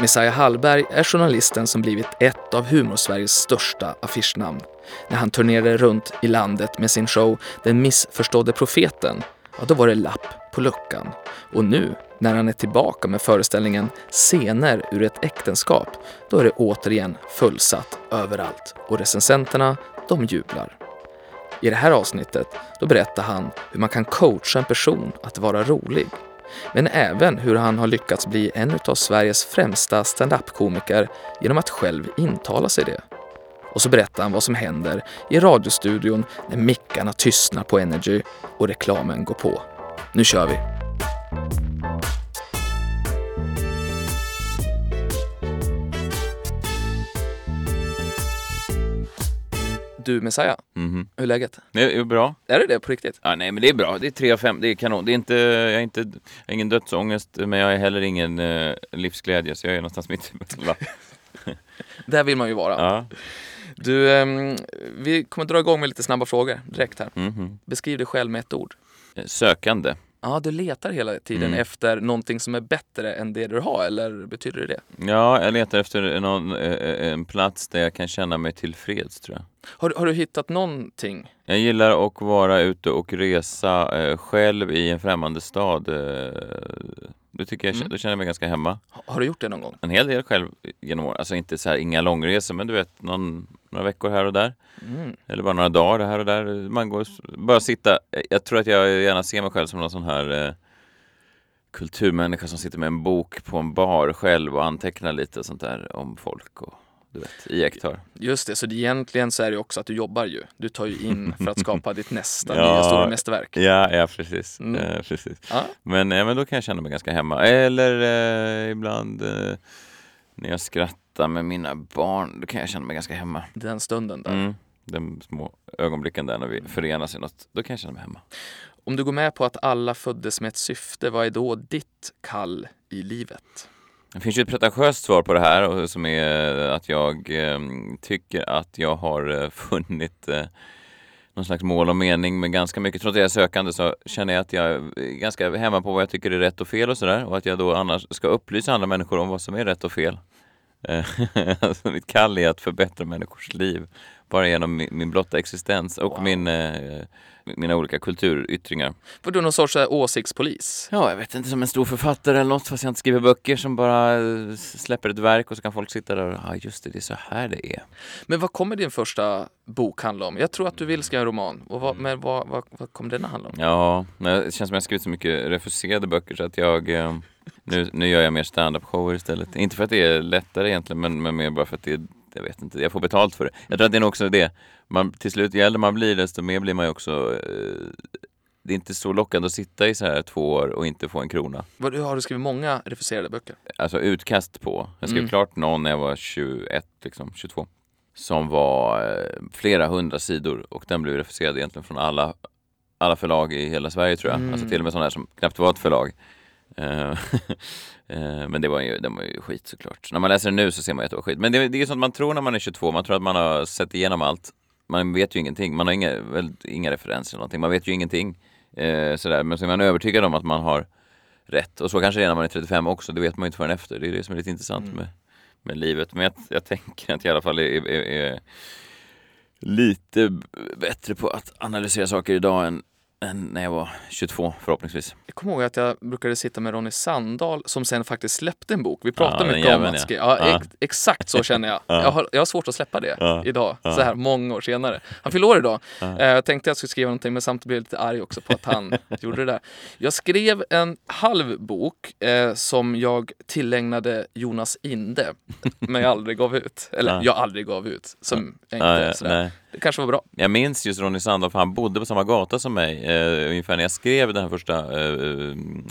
Messiah Hallberg är journalisten som blivit ett av humorsveriges största affischnamn. När han turnerade runt i landet med sin show Den missförstådde profeten, ja, då var det lapp på luckan. Och nu, när han är tillbaka med föreställningen Scener ur ett äktenskap, då är det återigen fullsatt överallt. Och recensenterna, de jublar. I det här avsnittet, då berättar han hur man kan coacha en person att vara rolig. Men även hur han har lyckats bli en av Sveriges främsta stand-up-komiker genom att själv intala sig det. Och så berättar han vad som händer i radiostudion när mickarna tystnar på Energy och reklamen går på. Nu kör vi! Du, Messiah, hur är läget? Det är bra. Är det på riktigt? Ja, nej, men det är bra. Det är 3 av 5, det är kanon. Det är inte, jag har ingen dödsångest, men jag är heller ingen livsglädje, så jag är någonstans mitt emellan. Där vill man ju vara. Ja. Du, vi kommer dra igång med lite snabba frågor direkt här. Beskriv dig själv med ett ord. Sökande. Ja, du letar hela tiden efter någonting som är bättre än det du har, eller betyder det? Ja, jag letar efter en plats där jag kan känna mig tillfreds, tror jag. Har du hittat någonting? Jag gillar att vara ute och resa själv i en främmande stad. Det tycker jag, då känner jag mig ganska hemma. Har du gjort det någon gång? En hel del själv genom år. Alltså inte så här, inga långresor, men du vet, några veckor här och där. Eller bara några dagar här och där. Man går bara sitta. Jag tror att jag gärna ser mig själv som någon sån här kulturmänniska som sitter med en bok på en bar själv och antecknar lite sånt där om folk och du vet, iakttagelser. Just det, så det egentligen så är det också att du jobbar ju. Du tar ju in för att skapa ditt nästa nya stora mästerverk. Ja, precis. Precis. Ah. Men då kan jag känna mig ganska hemma. Eller ibland när jag skrattar med mina barn, då kan jag känna mig ganska hemma. Den stunden där. De små ögonblicken där när vi förenas i något, då kan jag känna mig hemma. Om du går med på att alla föddes med ett syfte, vad är då ditt kall i livet? Det finns ju ett pretentiöst svar på det här, som är att jag tycker att jag har funnit någon slags mål och mening med ganska mycket. Trots att jag är sökande så känner jag att jag är ganska hemma på vad jag tycker är rätt och fel och sådär. Och att jag då annars ska upplysa andra människor om vad som är rätt och fel. Alltså, mitt kall är att förbättra människors liv bara genom min blotta existens och mina olika kulturyttringar. Var du någon sorts åsiktspolis? Ja, jag vet inte, som en stor författare eller något, fast jag inte skriver böcker, som bara släpper ett verk och så kan folk sitta där och just det, det är så här det är. Men vad kommer din första bok handla om? Jag tror att du vill skriva en roman. Och vad kommer den att handla om? Ja, det känns som att jag har skrivit så mycket refuserade böcker så att jag... Nu gör jag mer stand-up-shower istället. Inte för att det är lättare egentligen, men mer bara för att det är, jag vet inte, jag får betalt för det. Jag tror att det är nog också det. Till slut, ju äldre man blir, desto mer blir man ju också... det är inte så lockande att sitta i så här 2 år och inte få en krona. Har du skrivit många refuserade böcker? Alltså utkast på. Jag skrev klart någon när jag var 21, liksom 22. Som var flera hundra sidor. Och den blev refuserad egentligen från alla förlag i hela Sverige, tror jag. Alltså till och med sådana här som knappt var ett förlag. Men det var ju skit, såklart. När man läser det nu så ser man att det var skit. Men det är sånt man tror när man är 22. Man tror att man har sett igenom allt. Man vet ju ingenting. Man har inga referenser eller någonting. Man vet ju ingenting. Sådär. Men så är man övertygad om att man har rätt. Och så kanske det är när man är 35 också. Det vet man ju inte förrän efter. Det är det som är lite intressant med livet. Men jag tänker att jag i alla fall är lite bättre på att analysera saker idag än när jag var 22, förhoppningsvis. Jag kommer ihåg att jag brukade sitta med Ronnie Sandahl, som sen faktiskt släppte en bok. Vi pratade mycket om att skriva. Exakt så känner jag. Jag har svårt att släppa det idag, så här många år senare. Han fyller år idag. Jag tänkte att jag skulle skriva någonting, men samtidigt blev jag lite arg också på att han gjorde det där. Jag skrev en halv bok som jag tillägnade Jonas Inde, men jag aldrig gav ut. Eller jag aldrig gav ut. Som sådär. Det kanske var bra. Jag minns just Ronnie Sandahl, för han bodde på samma gata som mig ungefär när jag skrev den här första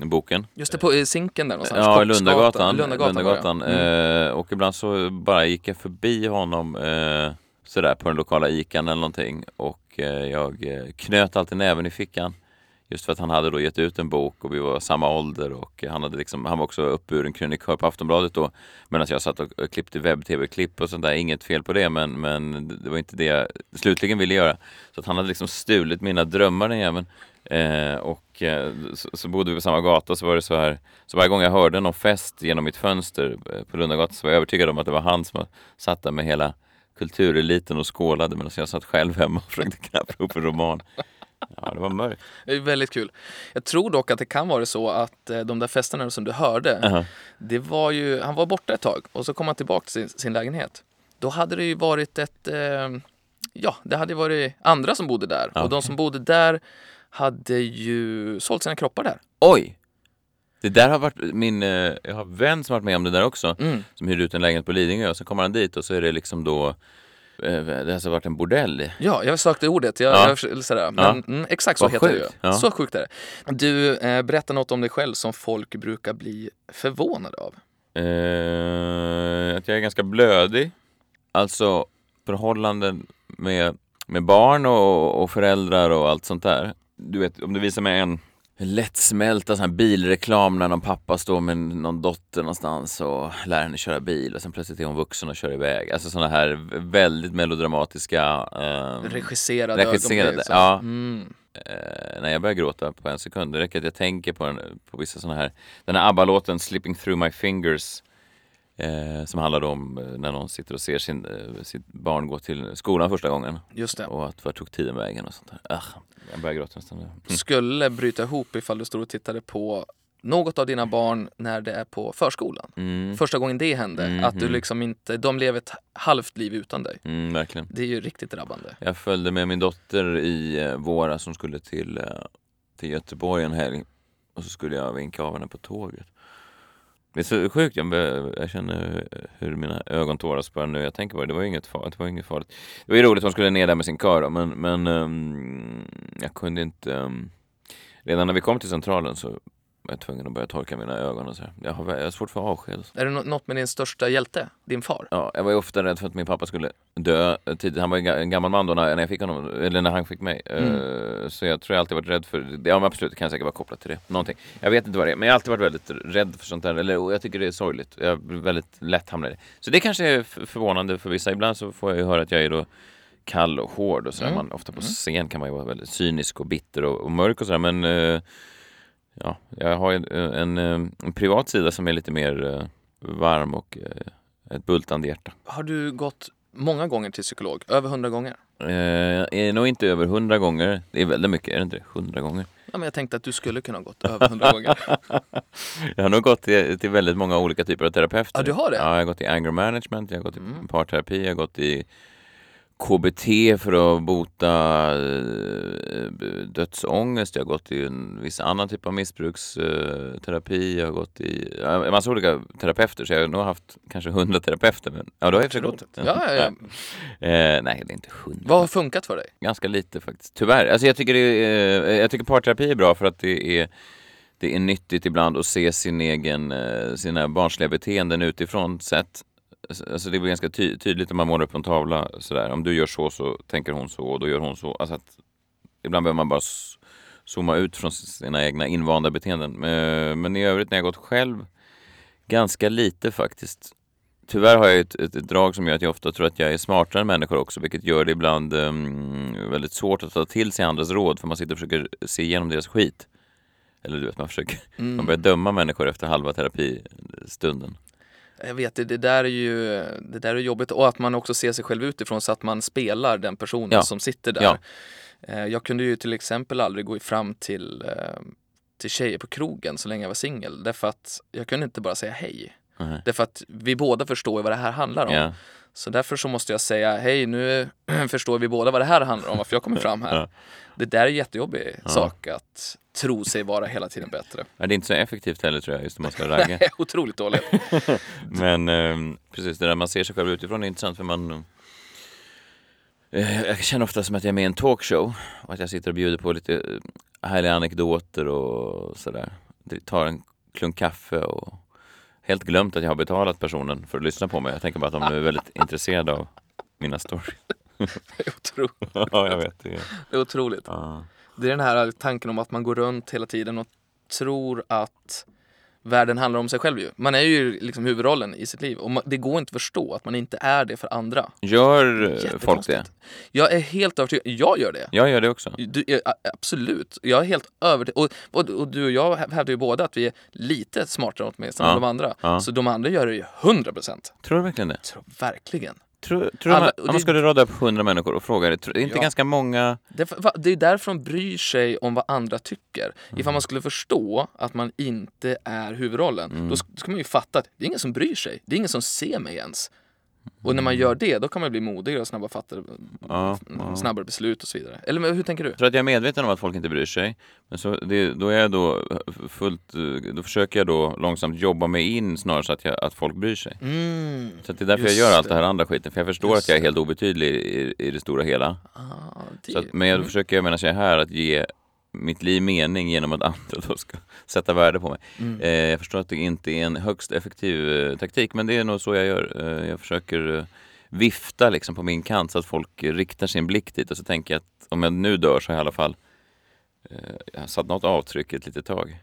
boken. Just det, på Sinken där någonstans. Ja, Lundagatan. Och ibland så bara gick jag förbi honom sådär på den lokala ikan eller någonting. Och jag knöt alltid näven i fickan. Just för att han hade då gett ut en bok och vi var samma ålder, och han var också uppburen krönikör på Aftonbladet då, medan jag satt och klippte webb-tv-klipp och sånt där. Inget fel på det, men det var inte det jag slutligen ville göra. Så att han hade liksom stulit mina drömmar, men Och så bodde vi på samma gata, så var det så här, så varje gång jag hörde någon fest genom mitt fönster på Lundagatan så var jag övertygad om att det var han som satt där med hela kultureliten och skålade, medan jag satt själv hemma och försökte knappa upp en roman. Ja, det var mörkt. Det är väldigt kul. Jag tror dock att det kan vara så att de där festerna som du hörde, uh-huh, det var ju, han var borta ett tag och så kom han tillbaka till sin lägenhet. Då hade det ju varit ett ja, det hade varit andra som bodde där, okay, och de som bodde där hade ju sålt sina kroppar där. Oj! Det där har varit min, jag har vän som varit med om det där också, som hyrde ut en lägenhet på Lidingö och så kommer han dit och så är det liksom då det har så varit en bordell. Ja, jag sökte ordet. Exakt så heter det ju. Ja. Så sjukt är det. Du, berätta något om dig själv som folk brukar bli förvånade av. Att jag är ganska blödig. Alltså förhållanden med barn och föräldrar och allt sånt där. Du vet, om du visar mig en lättsmälta sån här bilreklam när någon pappa står med någon dotter någonstans och lär henne köra bil och sen plötsligt är hon vuxen och kör iväg. Alltså sådana här väldigt melodramatiska regisserade. Ja. Mm. När jag börjar gråta på en sekund, det räcker att jag tänker på vissa sådana här, den här ABBA-låten Slipping Through My Fingers, som handlar om när någon sitter och ser sitt barn gå till skolan första gången. Just det. Och att var tog tiden vägen och sånt där. Jag börjar gråta nästan. Skulle bryta ihop ifall du stod och tittade på något av dina barn när det är på förskolan. Mm. Första gången det hände. Mm-hmm. Att du liksom inte, de lever ett halvt liv utan dig. Mm, verkligen. Det är ju riktigt drabbande. Jag följde med min dotter i våras som skulle till Göteborg en helg. Och så skulle jag vinka av henne på tåget. Det är så sjukt, jag känner hur mina ögon tåras bara nu. Jag tänker bara, det var inget farligt. Det var ju roligt att hon skulle ner där med sin kör då, men jag kunde inte... redan när vi kom till centralen så var jag tvungen att börja torka mina ögon och så här. Jag har svårt för avsked. Är det något med din största hjälte? Din far? Ja, jag var ju ofta rädd för att min pappa skulle dö tidigt. Han var en gammal man då när jag fick honom, eller när han fick mig. Så jag tror jag alltid varit rädd för... Ja, men absolut, det kan säkert vara kopplat till det. Någonting. Jag vet inte vad det är, men jag har alltid varit väldigt rädd för sånt där. Eller jag tycker det är sorgligt. Jag blir väldigt lätt hamnad i det. Så det kanske är förvånande för vissa. Ibland så får jag ju höra att jag är då kall och hård och så där. Man, ofta på scen kan man ju vara väldigt cynisk och bitter och mörk och sådär, men... ja, jag har en privat sida som är lite mer varm och ett bultande hjärta. Har du gått många gånger till psykolog? Över 100 gånger? Nog inte över 100 gånger. Det är väldigt mycket, är det inte det? 100 gånger. Ja, men jag tänkte att du skulle kunna ha gått över 100 gånger. Jag har nog gått till väldigt många olika typer av terapeuter. Ja, du har det? Ja, jag har gått i anger management, jag har gått i parterapi, jag har gått i KBT för att bota dödsångest. Jag har gått i en viss annan typ av missbruksterapi. Jag har gått i en massa olika terapeuter. Så jag har nog haft kanske 100 terapeuter. Men, ja, då har jag förstått. Ja. Nej, det är inte 100. Vad har funkat för dig? Ganska lite faktiskt. Tyvärr. Alltså, jag tycker parterapi är bra för att det är nyttigt ibland att se sina barnsliga beteenden utifrån sett. Alltså det blir ganska tydligt när man målar upp en tavla sådär. Om du gör så tänker hon så och då gör hon så. Alltså att ibland behöver man bara zooma ut från sina egna invanda beteenden. Men i övrigt när jag gått själv ganska lite faktiskt. Tyvärr har jag ett drag som gör att jag ofta tror att jag är smartare än människor också. Vilket gör det ibland väldigt svårt att ta till sig andras råd. För man sitter och försöker se igenom deras skit. Eller du vet, man börjar döma människor efter halva terapistunden. Jag vet, det där är jobbigt. Och att man också ser sig själv utifrån så att man spelar den personen som sitter där. Ja. Jag kunde ju till exempel aldrig gå fram till tjejer på krogen så länge jag var singel. Därför att jag kunde inte bara säga hej. Mm. Därför att vi båda förstår vad det här handlar om. Yeah. Så därför så måste jag säga, hej, nu förstår vi båda vad det här handlar om, varför jag kommer fram här. Ja. Det där är en jättejobbig sak, att tro sig vara hela tiden bättre. Ja, det är inte så effektivt heller tror jag, just om man ska ragga. Nej, otroligt dåligt. Men precis, det där man ser sig själv utifrån är intressant, för man... jag känner ofta som att jag är med i en talkshow och att jag sitter och bjuder på lite härliga anekdoter och sådär. Tar en klunk kaffe och... helt glömt att jag har betalat personen för att lyssna på mig. Jag tänker bara att de är väldigt intresserade av mina stories. Det är otroligt. Ja, jag vet det. Det är otroligt. Ja. Det är den här tanken om att man går runt hela tiden och tror att världen handlar om sig själv ju. Man är ju liksom huvudrollen i sitt liv. Och det går inte att förstå att man inte är det för andra. Gör folk det? Jag är helt övertygad. Jag gör det. Jag gör det också. Absolut. Jag är helt övertygad. Och du och jag hävdar ju båda att vi är lite smartare åtminstone än de andra. Ja. Så de andra gör det ju 100%. Tror du verkligen det? Verkligen. Tror alla, man ska du rada upp 100 människor och fråga det. Det är inte ganska många. Det är därför de bryr sig om vad andra tycker. Ifall man skulle förstå att man inte är huvudrollen, då ska man ju fatta att det är ingen som bryr sig. Det är ingen som ser mig ens. Och när man gör det, då kan man bli modigare och snabbare beslut och så vidare. Eller hur tänker du? Jag tror att jag är medveten om att folk inte bryr sig. Men så då försöker jag då långsamt jobba mig in snarare så att folk bryr sig. Mm, så att det är därför jag gör allt det här andra skiten. För jag förstår att jag är helt obetydlig i det stora hela. Så att, men jag försöker, jag menar sig här, att ge mitt liv mening genom att andra då ska sätta värde på mig. Jag förstår att det inte är en högst effektiv taktik, men det är nog så jag gör. Jag försöker vifta liksom på min kant så att folk riktar sin blick dit, och så tänker jag att om jag nu dör så i alla fall jag har satt något avtryck ett litet tag.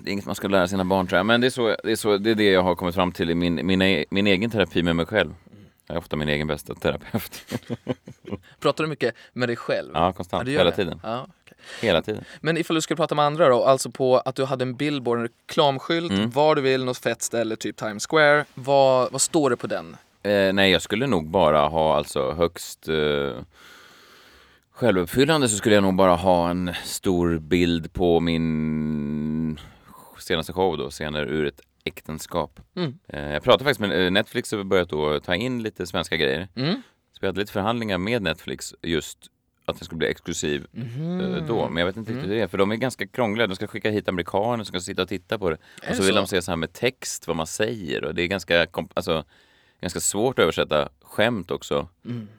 Det är inget man ska lära sina barn, tror jag. Men det är det jag har kommit fram till i min egen terapi med mig själv. Jag är ofta min egen bästa terapeut. Pratar du mycket med dig själv? Ja, konstant. Hela tiden. Ja. Hela tiden. Men ifall du skulle prata med andra då, alltså på att du hade en billboard, en reklamskylt, var du vill, något fett ställe, typ Times Square, vad står det på den? Nej, jag skulle nog bara ha, alltså högst självuppfyllande, så skulle jag nog bara ha en stor bild på min senaste show då, Scener ur ett äktenskap. Jag pratade faktiskt med Netflix och vi börjat då ta in lite svenska grejer. Så vi hade lite förhandlingar med Netflix just att den skulle bli exklusiv då. Men jag vet inte riktigt hur det är. För de är ganska krångliga. De ska skicka hit amerikaner som ska sitta och titta på det. Och så vill de se så här med text vad man säger. Och det är ganska svårt att översätta skämt också.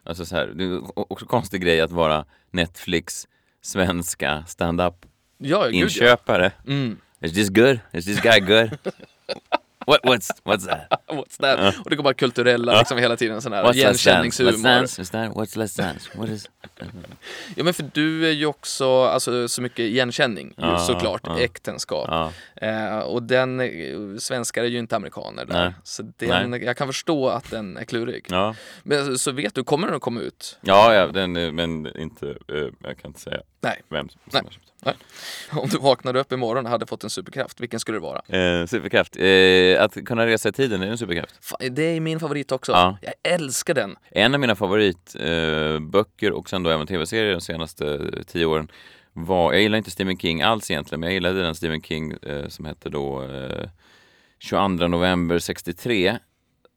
Alltså så här, det är också konstig grej att vara Netflix svenska stand-up inköpare. Is this good? Is this guy good? What's that? What's that? Och det går bara kulturella liksom hela tiden, sån här igenkänningshumor. What's less dance? What is... Ja, men för du är ju också alltså, så mycket igenkänning såklart, äktenskap. Och den svenskar är ju inte amerikaner där. Så jag kan förstå att den är klurig. Men så vet du, kommer den att komma ut? Ja, den, men inte jag kan inte säga. Nej. Vem som Nej. Om du vaknade upp imorgon och hade fått en superkraft, vilken skulle det vara? Superkraft. Att kunna resa i tiden är en superkraft. Det är min favorit också. Jag älskar den. En av mina favoritböcker och sen då även tv-serier de senaste 10 åren var... Jag gillar inte Stephen King alls egentligen, men jag gillade den Stephen King som hette då 22 november 63,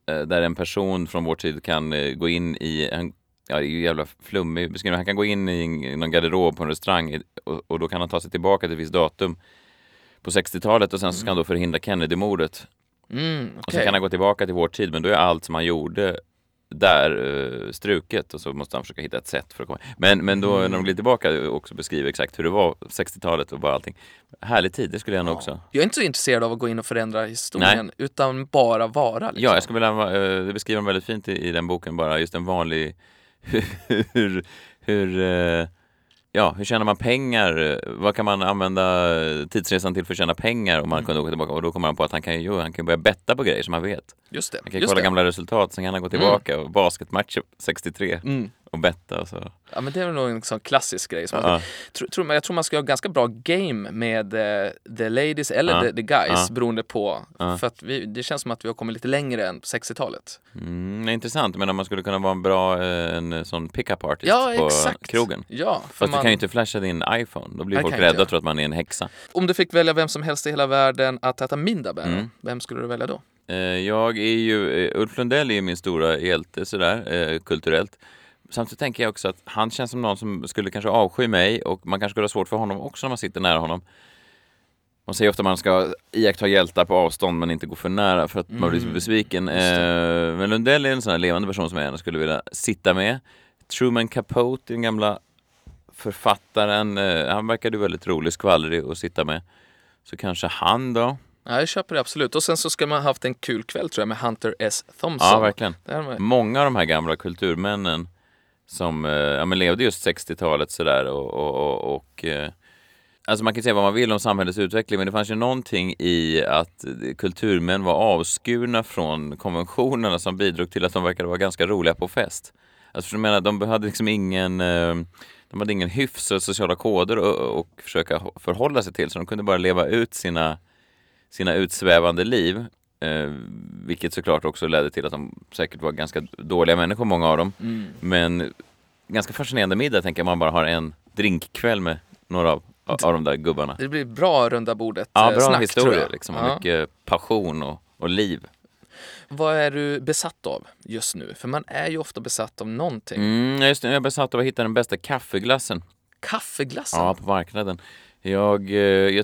där en person från vår tid kan gå in i en... Ja, det är ju jävla flummig beskrivning. Han kan gå in i någon garderob på en restaurang och då kan han ta sig tillbaka till ett visst datum på 60-talet och sen så ska han då förhindra Kennedy-mordet. Okay. Och sen kan han gå tillbaka till vår tid, men då är allt som han gjorde där struket och så måste han försöka hitta ett sätt för att komma. Men då när de blir tillbaka också beskriver exakt hur det var 60-talet och bara allting. Härlig tid, det skulle jag nog också. Jag är inte så intresserad av att gå in och förändra historien utan bara vara. Liksom. Ja, jag skulle vilja, det beskriver de väldigt fint i den boken, bara just en vanlig... hur tjänar man pengar? Vad kan man använda tidsresan till för att tjäna pengar om man kunde åka tillbaka? Och då kommer han på att han kan börja betta på grejer som han vet. Just det. Han kan kolla gamla resultat, sen kan han gå tillbaka och basketmatch 63 och betta och så. Ja, men det är nog en sån klassisk grej som jag tror man ska ha ganska bra game med the ladies eller the guys beroende på för att det känns som att vi har kommit lite längre än 60-talet. Det är intressant, men om man skulle kunna vara en sån pick-up artist på krogen. Ja, fast du kan ju inte flasha din iPhone, då blir folk rädda och tror att man är en häxa. Om du fick välja vem som helst i hela världen att äta middag med, vem skulle du välja då? Jag är ju Ulf Lundell är min stora hjälte sådär kulturellt. Samtidigt tänker jag också att han känns som någon som skulle kanske avsky mig, och man kanske skulle ha svårt för honom också när man sitter nära honom. Man säger ofta att man ska iaktta hjältar på avstånd men inte gå för nära för att man blir besviken. Men Lundell är en sån här levande person som jag gärna skulle vilja sitta med. Truman Capote, den gamla författaren, han verkade väldigt rolig, skvallrig att sitta med. Så kanske han då. Ja, jag köper det absolut. Och sen så ska man ha haft en kul kväll tror jag med Hunter S. Thompson. Ja, verkligen. Många av de här gamla kulturmännen som levde just 60-talet sådär och Alltså man kan säga vad man vill om samhällets utveckling, men det fanns ju någonting i att kulturmän var avskurna från konventionerna som bidrog till att de verkade vara ganska roliga på fest. Alltså jag menar, de hade liksom ingen... De hade ingen hyfs och sociala koder och försöka förhålla sig till, så de kunde bara leva ut sina utsvävande liv, vilket såklart också ledde till att de säkert var ganska dåliga människor, många av dem. Mm. Men ganska fascinerande middag, tänker jag, man bara har en drinkkväll med några av de där gubbarna. Det blir bra runda bordet. Ja, bra snack, historia liksom, och mycket passion och liv. Vad är du besatt av just nu? För man är ju ofta besatt av någonting. Just nu är jag besatt av att hitta den bästa kaffeglassen. Kaffeglassen? Ja, på marknaden. Jag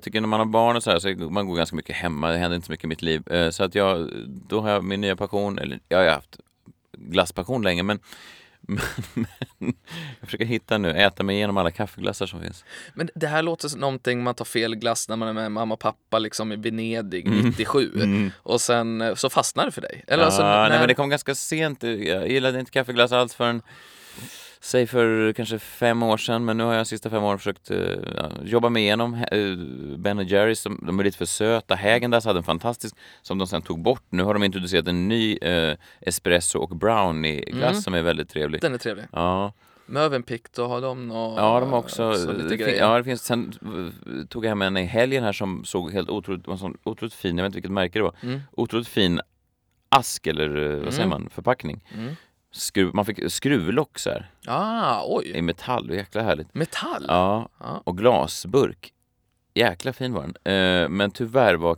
tycker när man har barn och så man går ganska mycket hemma. Det händer inte så mycket i mitt liv. Så att då har jag min nya passion. Eller jag har haft glasspassion länge, men jag försöker hitta nu, äta mig igenom alla kaffeglassar som finns. Men det här låter som någonting man tar fel glass när man är med mamma och pappa liksom i Venedig 97 och sen så fastnar det för dig. Eller ja, alltså, nej, men det kom ganska sent. Jag gillade inte kaffeglass alls förrän för kanske 5 år sedan, men nu har jag de sista 5 åren försökt jobba mig igenom Ben & Jerry's, som de är lite för söta. Hägen där hade en fantastisk, som de sen tog bort. Nu har de introducerat en ny espresso och brownie-glass som är väldigt trevlig. Den är trevlig. Ja. Mövenpick, då har de något... Ja, de har också lite grejer. Ja, det finns... Sen tog jag hem en i helgen här som såg helt otroligt fin, jag vet inte vilket märke det var. Otroligt fin ask, eller vad säger man, förpackning. Man fick skruvlock så här. Oj. I metall, jäkla härligt. Metall? Ja, och glasburk. Jäkla fin var den. Men tyvärr var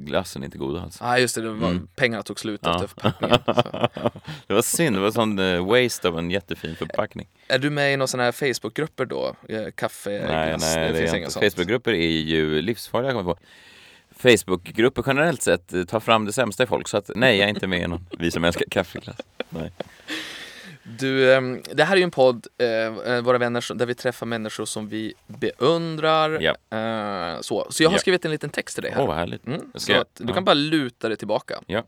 glassen inte god alls. Just det, pengarna tog slut efter förpackningen. Det var synd, det var sån waste av en jättefin förpackning. Är du med i någon sån här Facebookgrupper då? Kaffe, glass, det finns inga sånt. Facebookgrupper är ju livsfarliga, kommer jag på. Facebookgrupper generellt sett tar fram det sämsta i folk, så att nej, jag är inte med i någon. Vi som älskar kaffeklass. Nej. Du, det här är ju en podd, våra vänner, där vi träffar människor som vi beundrar. Ja. Så jag har skrivit en liten text till dig här. Vad härligt. Så att du kan bara luta dig tillbaka. Ja.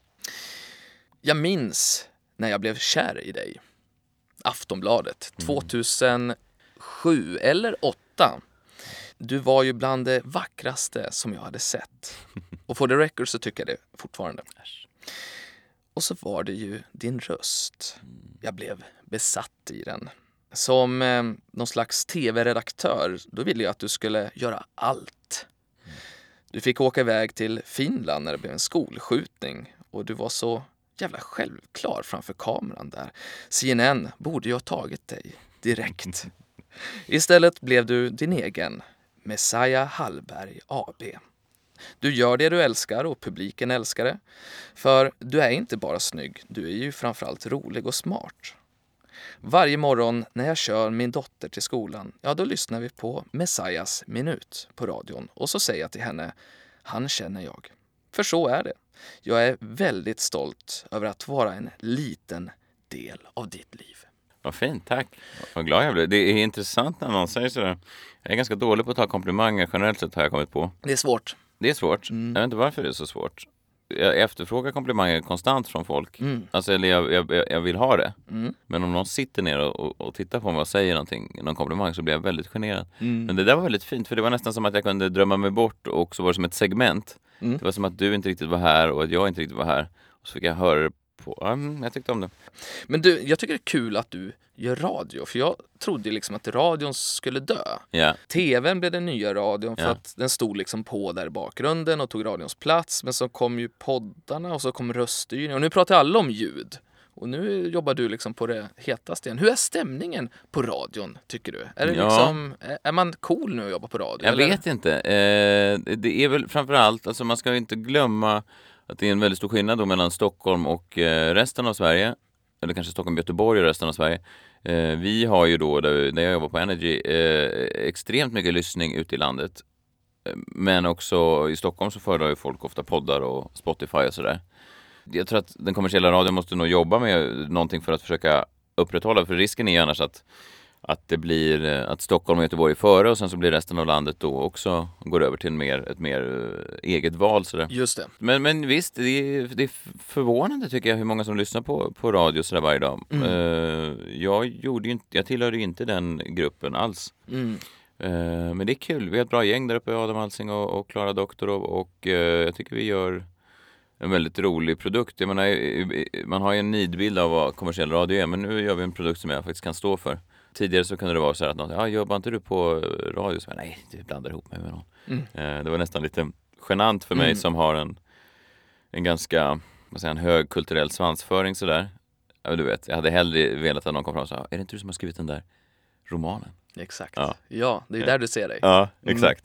Jag minns när jag blev kär i dig. Aftonbladet 2007 eller 2008. Du var ju bland det vackraste som jag hade sett. Och for the record så tycker jag det fortfarande. Och så var det ju din röst. Jag blev besatt i den. Som någon slags tv-redaktör, då ville jag att du skulle göra allt. Du fick åka iväg till Finland när det blev en skolskjutning. Och du var så jävla självklar framför kameran där. CNN borde ju ha tagit dig direkt. Istället blev du din egen Messiah Hallberg AB. Du gör det du älskar och publiken älskar det. För du är inte bara snygg, du är ju framförallt rolig och smart. Varje morgon när jag kör min dotter till skolan, då lyssnar vi på Messiahs minut på radion. Och så säger jag till henne, han känner jag. För så är det. Jag är väldigt stolt över att vara en liten del av ditt liv. Vad fint, tack. Vad glad jag blev. Det är intressant när någon säger sådär. Jag är ganska dålig på att ta komplimanger generellt sett, har jag kommit på. Det är svårt. Det är svårt. Jag vet inte varför det är så svårt. Jag efterfrågar komplimanger konstant från folk. Alltså, eller jag vill ha det. Men om någon sitter ner och tittar på mig och säger någon komplimang, så blir jag väldigt generad. Men det där var väldigt fint, för det var nästan som att jag kunde drömma mig bort, och så var det som ett segment. Det var som att du inte riktigt var här och att jag inte riktigt var här. Och så fick jag höra det. Jag tyckte om det. Men du, jag tycker det är kul att du gör radio. För jag trodde liksom att radion skulle dö. TVn blev den nya radion. För att den stod liksom på där i bakgrunden och tog radions plats. Men så kom ju poddarna och så kom röststyrningen. Och nu pratar alla om ljud. Och nu jobbar du liksom på det hetaste igen. Hur är stämningen på radion, tycker du? Är det liksom, är man cool nu att jobba på radio? Jag vet inte. Det är väl framförallt, alltså man ska ju inte glömma att det är en väldigt stor skillnad då mellan Stockholm och resten av Sverige. Eller kanske Stockholm, Göteborg och resten av Sverige. Vi har ju då, där jag jobbar på Energy, extremt mycket lyssning ute i landet. Men också i Stockholm så föredrar ju folk ofta poddar och Spotify och sådär. Jag tror att den kommersiella radion måste nog jobba med någonting för att försöka upprätthålla. För risken är ju annars att det blir att Stockholm och Göteborg är före, och sen så blir resten av landet då också, går över till ett mer eget val sådär. Just det. Men visst, det är förvånande, tycker jag, hur många som lyssnar på radio sådär varje dag. Jag tillhörde ju inte den gruppen alls. Men det är kul. Vi har ett bra gäng där uppe, Adam Alsing och Klara Doktorov. Och jag tycker vi gör en väldigt rolig produkt. Jag menar, man har ju en nidbild av vad kommersiell radio är. Men nu gör vi en produkt som jag faktiskt kan stå för. Tidigare så kunde det vara så här att någon, jobbar inte du på radio? Så, nej, det blandar ihop mig med någon. Det var nästan lite genant för mig som har en ganska, vad säger, en hög kulturell svansföring sådär. Ja, du vet, jag hade hellre velat att någon kom fram och sa, är det inte du som har skrivit den där romanen? Exakt. Ja, det är där du ser dig. Ja, exakt.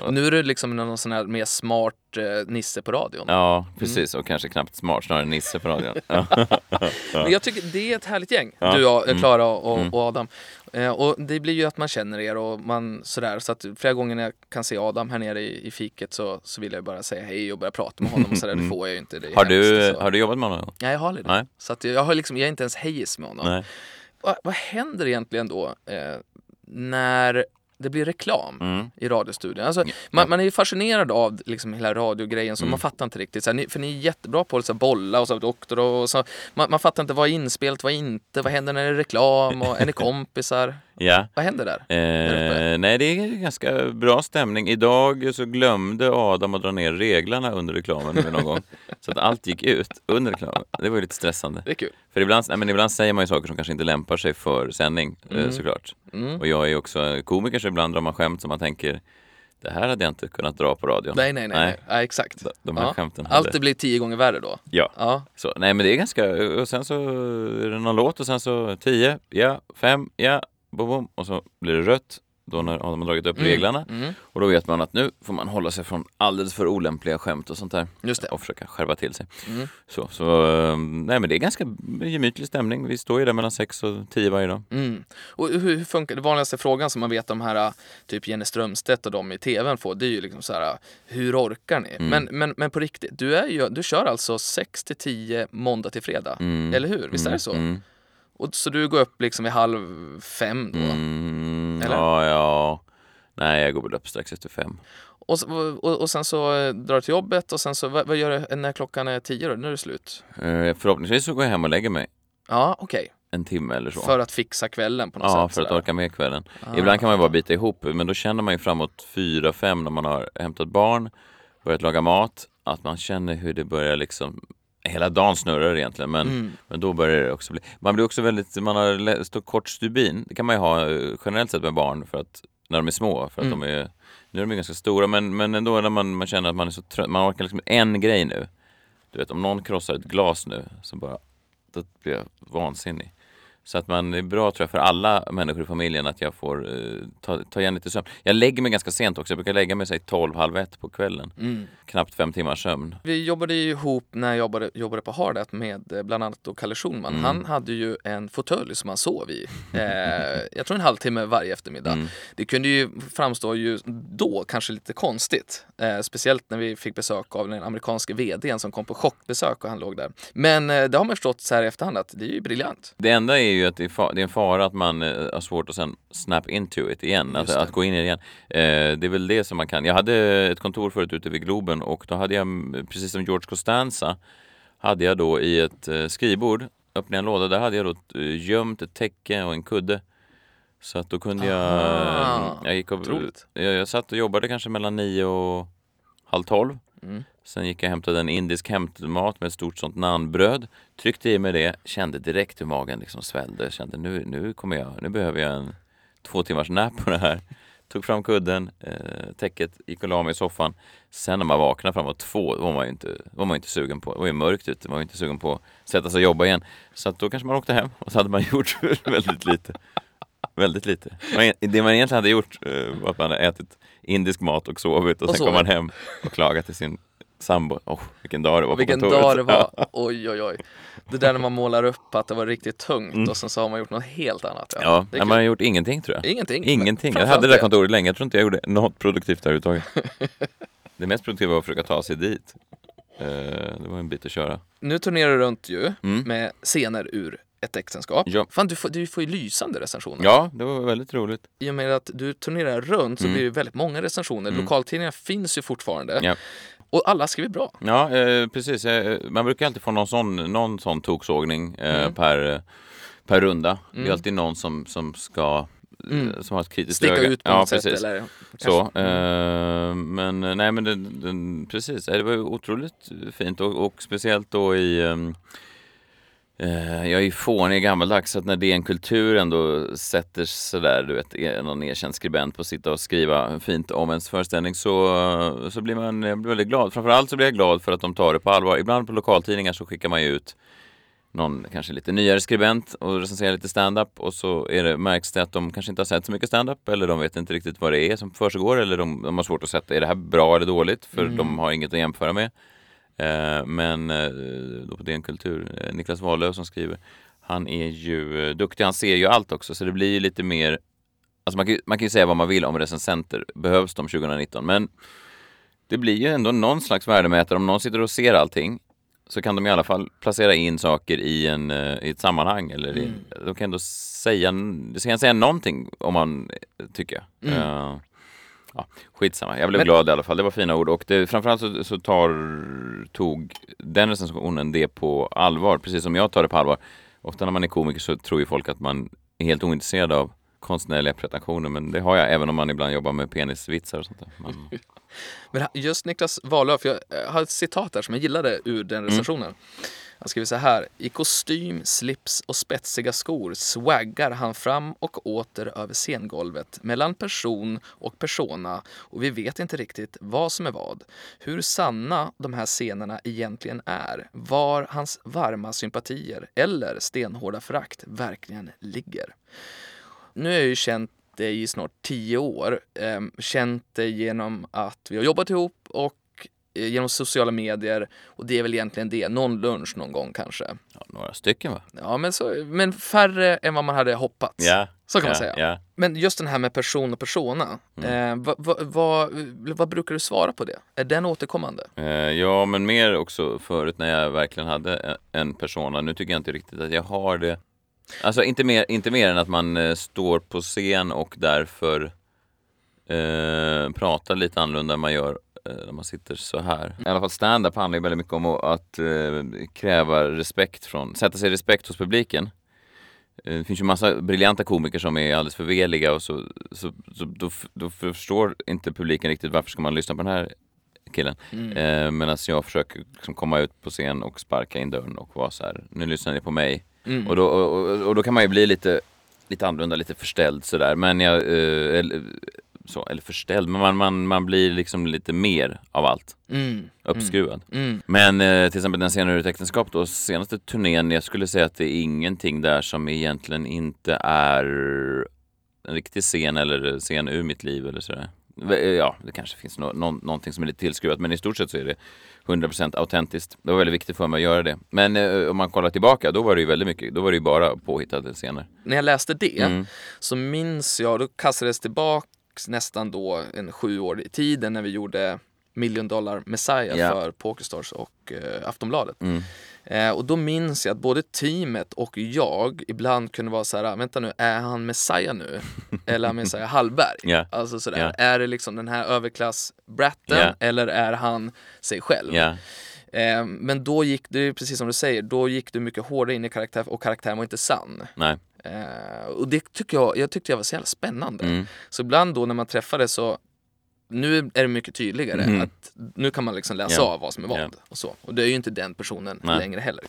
Och nu är du liksom någon sån här mer smart nisse på radion. Ja, precis. Och kanske knappt smart, snarare nisse på radion. Men jag tycker det är ett härligt gäng. Du, Klara och Adam. Och det blir ju att man känner er och man sådär. Så att flera gånger när jag kan se Adam här nere i fiket så vill jag bara säga hej och börja prata med honom och sådär. Det får jag ju inte. Det har du jobbat med honom? Nej, jag har aldrig det. Så att jag har liksom, jag är inte ens hejis med honom. Nej. Vad händer egentligen då när det blir reklam i radiostudion? Alltså, man är ju fascinerad av liksom hela radiogrejen, så man fattar inte riktigt. Såhär, för ni är jättebra på att så här, bolla och så här, doktor och så. Man fattar inte vad är inspelat, vad är inte. Vad händer när det är reklam? Och, är ni kompisar? Ja. Vad händer där? Nej, det är ganska bra stämning. Idag så glömde Adam att dra ner reglarna under reklamen någon gång. Så att allt gick ut under reklamen. Det var ju lite stressande. Det är kul. För ibland säger man ju saker som kanske inte lämpar sig för sändning, såklart. Och jag är också komiker, så ibland drar man skämt som man tänker, det här hade jag inte kunnat dra på radion. Nej. Ja, exakt. De här skämten hade... Allt det blir 10 gånger värre då. Ja. Så, nej, men det är ganska... Och sen så är det någon låt och sen så 10, ja, 5, ja. Boom, och så blir det rött då när de har dragit upp reglarna. Och då vet man att nu får man hålla sig från alldeles för olämpliga skämt och sånt där. Just det. Och försöka skärva till sig. Så nej, men det är ganska gemytlig stämning. Vi står ju där mellan 6 och 10 varje dag. Och hur funkar det? Vanligaste frågan som man vet om här, typ Jenny Strömstedt och de i tvn får, det är ju liksom så här, hur orkar ni? Men på riktigt, du kör alltså 6 till 10 måndag till fredag, eller hur? Visst är det så? Och så du går upp liksom i 4:30 då? Eller? Ja. Nej, jag går väl upp strax efter 5. Och sen så drar du till jobbet och sen så, vad gör du när klockan är 10 då? Nu är det slut. Förhoppningsvis så går jag hem och lägger mig. Ja, okej. En timme eller så. För att fixa kvällen på något sätt. Ja, för att orka med kvällen. Ibland kan man ju bara bita ihop, men då känner man ju framåt 4-5 när man har hämtat barn, börjat laga mat, att man känner hur det börjar liksom... Hela dagen snurrar egentligen, men då börjar det också bli... Man blir också väldigt... Man har stå kort stubin. Det kan man ju ha generellt sett med barn för att, när de är små. För att de är, nu är de ganska stora, men ändå när man känner att man är så trött. Man orkar liksom en grej nu. Du vet, om någon krossar ett glas nu så bara... Då blir jag vansinnig. Så att man är bra, tror jag, för alla människor i familjen att jag får ta igen lite sömn. Jag lägger mig ganska sent också. Jag brukar lägga mig 12:30 på kvällen. Knappt 5 timmars sömn. Vi jobbade ju ihop när jag jobbade på Hardet med bland annat då Kalle Schulman. Han hade ju en fåtölj som han sov i. Jag tror en halvtimme varje eftermiddag. Det kunde ju framstå ju då kanske lite konstigt. Speciellt när vi fick besök av den amerikanske vdn som kom på chockbesök och han låg där. Men det har man förstått så här i efterhand att det är ju briljant. Det enda är ju att det är en fara att man har svårt att sen snap into it igen, alltså att gå in i det igen. Det är väl det som man kan. Jag hade ett kontor förut ute vid Globen och då hade jag, precis som George Costanza, hade jag då i ett skrivbord, öppnade en låda, där hade jag då gömt ett täcke och en kudde. Så att då kunde jag gick och, jag satt och jobbade kanske mellan 9 och 10:30. Sen gick jag och hämtade en indisk hämtmat med ett stort sånt naanbröd. Tryckte i mig det, kände direkt hur magen liksom svällde. Kände nu behöver jag en 2 timmars nap på det här. Tog fram kudden, täcket, gick och la mig i soffan. Sen när man vaknade framåt 2 var man ju inte sugen på. Det var ju mörkt ute, man var ju inte sugen på att sätta sig och jobba igen. Så att då kanske man åkte hem och så hade man gjort väldigt lite. Väldigt lite. Det man egentligen hade gjort var att man hade ätit indisk mat och sovit. Och sen kom man hem och klagade till sin sambo. Vilken dag det var på kontoret. Vilken dag det var. Oj. Det där när man målar upp att det var riktigt tungt. Och sen så har man gjort något helt annat. Ja, man har gjort ingenting, tror jag. Ingenting. Jag hade det där kontoret länge. Jag tror inte jag gjorde något produktivt överhuvudtaget. Det mest produktiva var att försöka ta sig dit. Det var en bit att köra. Nu turnerar du runt ju med scener ur ett äktenskap. Ja. Fan, du får ju lysande recensioner. Ja, det var väldigt roligt. I och med att du turnerar runt så blir det väldigt många recensioner. Lokaltidningarna finns ju fortfarande. Ja. Och alla skriver bra. Ja, precis. Man brukar alltid få någon sån toksågning per runda. Det är alltid någon som ska som har ett kritiskt sticka öga. Ut på något sätt. Precis. Eller, så, men nej, men den, precis. Det var otroligt fint och speciellt då i... jag är ju fånig gammaldags, så att när det är en kultur ändå sätter sådär, du vet, någon erkänd skribent på att sitta och skriva fint om ens föreställning, så blir man, jag blir väldigt glad. Framförallt så blir jag glad för att de tar det på allvar. Ibland på lokaltidningar så skickar man ju ut någon kanske lite nyare skribent och recenserar lite stand-up, och så märks det att de kanske inte har sett så mycket stand-up, eller de vet inte riktigt vad det är som försiggår, eller de har svårt att sätta, är det här bra eller dåligt, för de har inget att jämföra med. Men då på den kultur, Niklas Wahlöf som skriver, han är ju duktig, han ser ju allt också, så det blir ju lite mer, alltså man kan ju säga vad man vill om recensenter, behövs de 2019, men det blir ju ändå någon slags värdemätare. Om någon sitter och ser allting, så kan de i alla fall placera in saker i ett sammanhang, eller de kan ändå säga någonting om man tycker ja, skitsamma. Jag blev glad i alla fall. Det var fina ord. Och det, framförallt så tog den recensionen det på allvar. Precis som jag tar det på allvar. Ofta när man är komiker så tror ju folk att man är helt ointresserad av konstnärliga pretensioner. Men det har jag, även om man ibland jobbar med penisvitsar och sånt där. Men just Niklas Wahlöf, jag har ett citat där som jag gillade ur den recensionen. Han skriver så här: i kostym, slips och spetsiga skor swaggar han fram och åter över scengolvet mellan person och persona, och vi vet inte riktigt vad som är vad, hur sanna de här scenerna egentligen är, var hans varma sympatier eller stenhårda förakt verkligen ligger. Nu är jag ju känt dig i snart 10 år, känt dig genom att vi har jobbat ihop och genom sociala medier, och det är väl egentligen det, någon lunch någon gång kanske. Ja, några stycken va? Ja, men färre än vad man hade hoppats. Yeah. Så kan man säga. Yeah. Men just den här med person och persona, vad brukar du svara på det? Är den återkommande? Ja, men mer också förut när jag verkligen hade en persona. Nu tycker jag inte riktigt att jag har det. Alltså inte mer än att man står på scen och därför pratar lite annorlunda än man gör när man sitter så här. I alla fall stand-up handlar väldigt mycket om att kräva respekt sätta sig respekt hos publiken. Det finns ju massa briljanta komiker som är alldeles för veliga, och då förstår inte publiken riktigt varför ska man lyssna på den här killen. Medan jag försöker liksom komma ut på scen och sparka in dörren och vara så här: nu lyssnar ni på mig. Och då kan man ju bli lite annorlunda, lite förställd sådär. Men jag... eller förställd, men man blir liksom lite mer av allt uppskruvad. Men till exempel den Scener ur ett äktenskap då, senaste turnén, jag skulle säga att det är ingenting där som egentligen inte är en riktig scen eller scen ur mitt liv eller sådär. Ja, det kanske finns någonting som är lite tillskruvat, men i stort sett så är det 100% autentiskt. Det var väldigt viktigt för mig att göra det. Men om man kollar tillbaka, då var det ju väldigt mycket, då var det ju bara påhittade scener. När jag läste det så minns jag, då kastades tillbaka nästan då en 7 år i tiden när vi gjorde Million Dollar Messiah för Pokerstars och Aftonbladet. Och då minns jag att både teamet och jag ibland kunde vara så här: vänta nu, är han Messiah nu? Eller Messiah Hallberg? Alltså sådär, är det liksom den här överklass-bratten eller är han sig själv? Men då gick det, precis som du säger, då gick du mycket hårdare in i karaktär, och karaktären var inte sann. Nej. Och det tycker jag tyckte jag var så jävla spännande. Så ibland då när man träffade, så nu är det mycket tydligare att nu kan man liksom läsa av vad som är vad och så. Och det är ju inte den personen längre heller.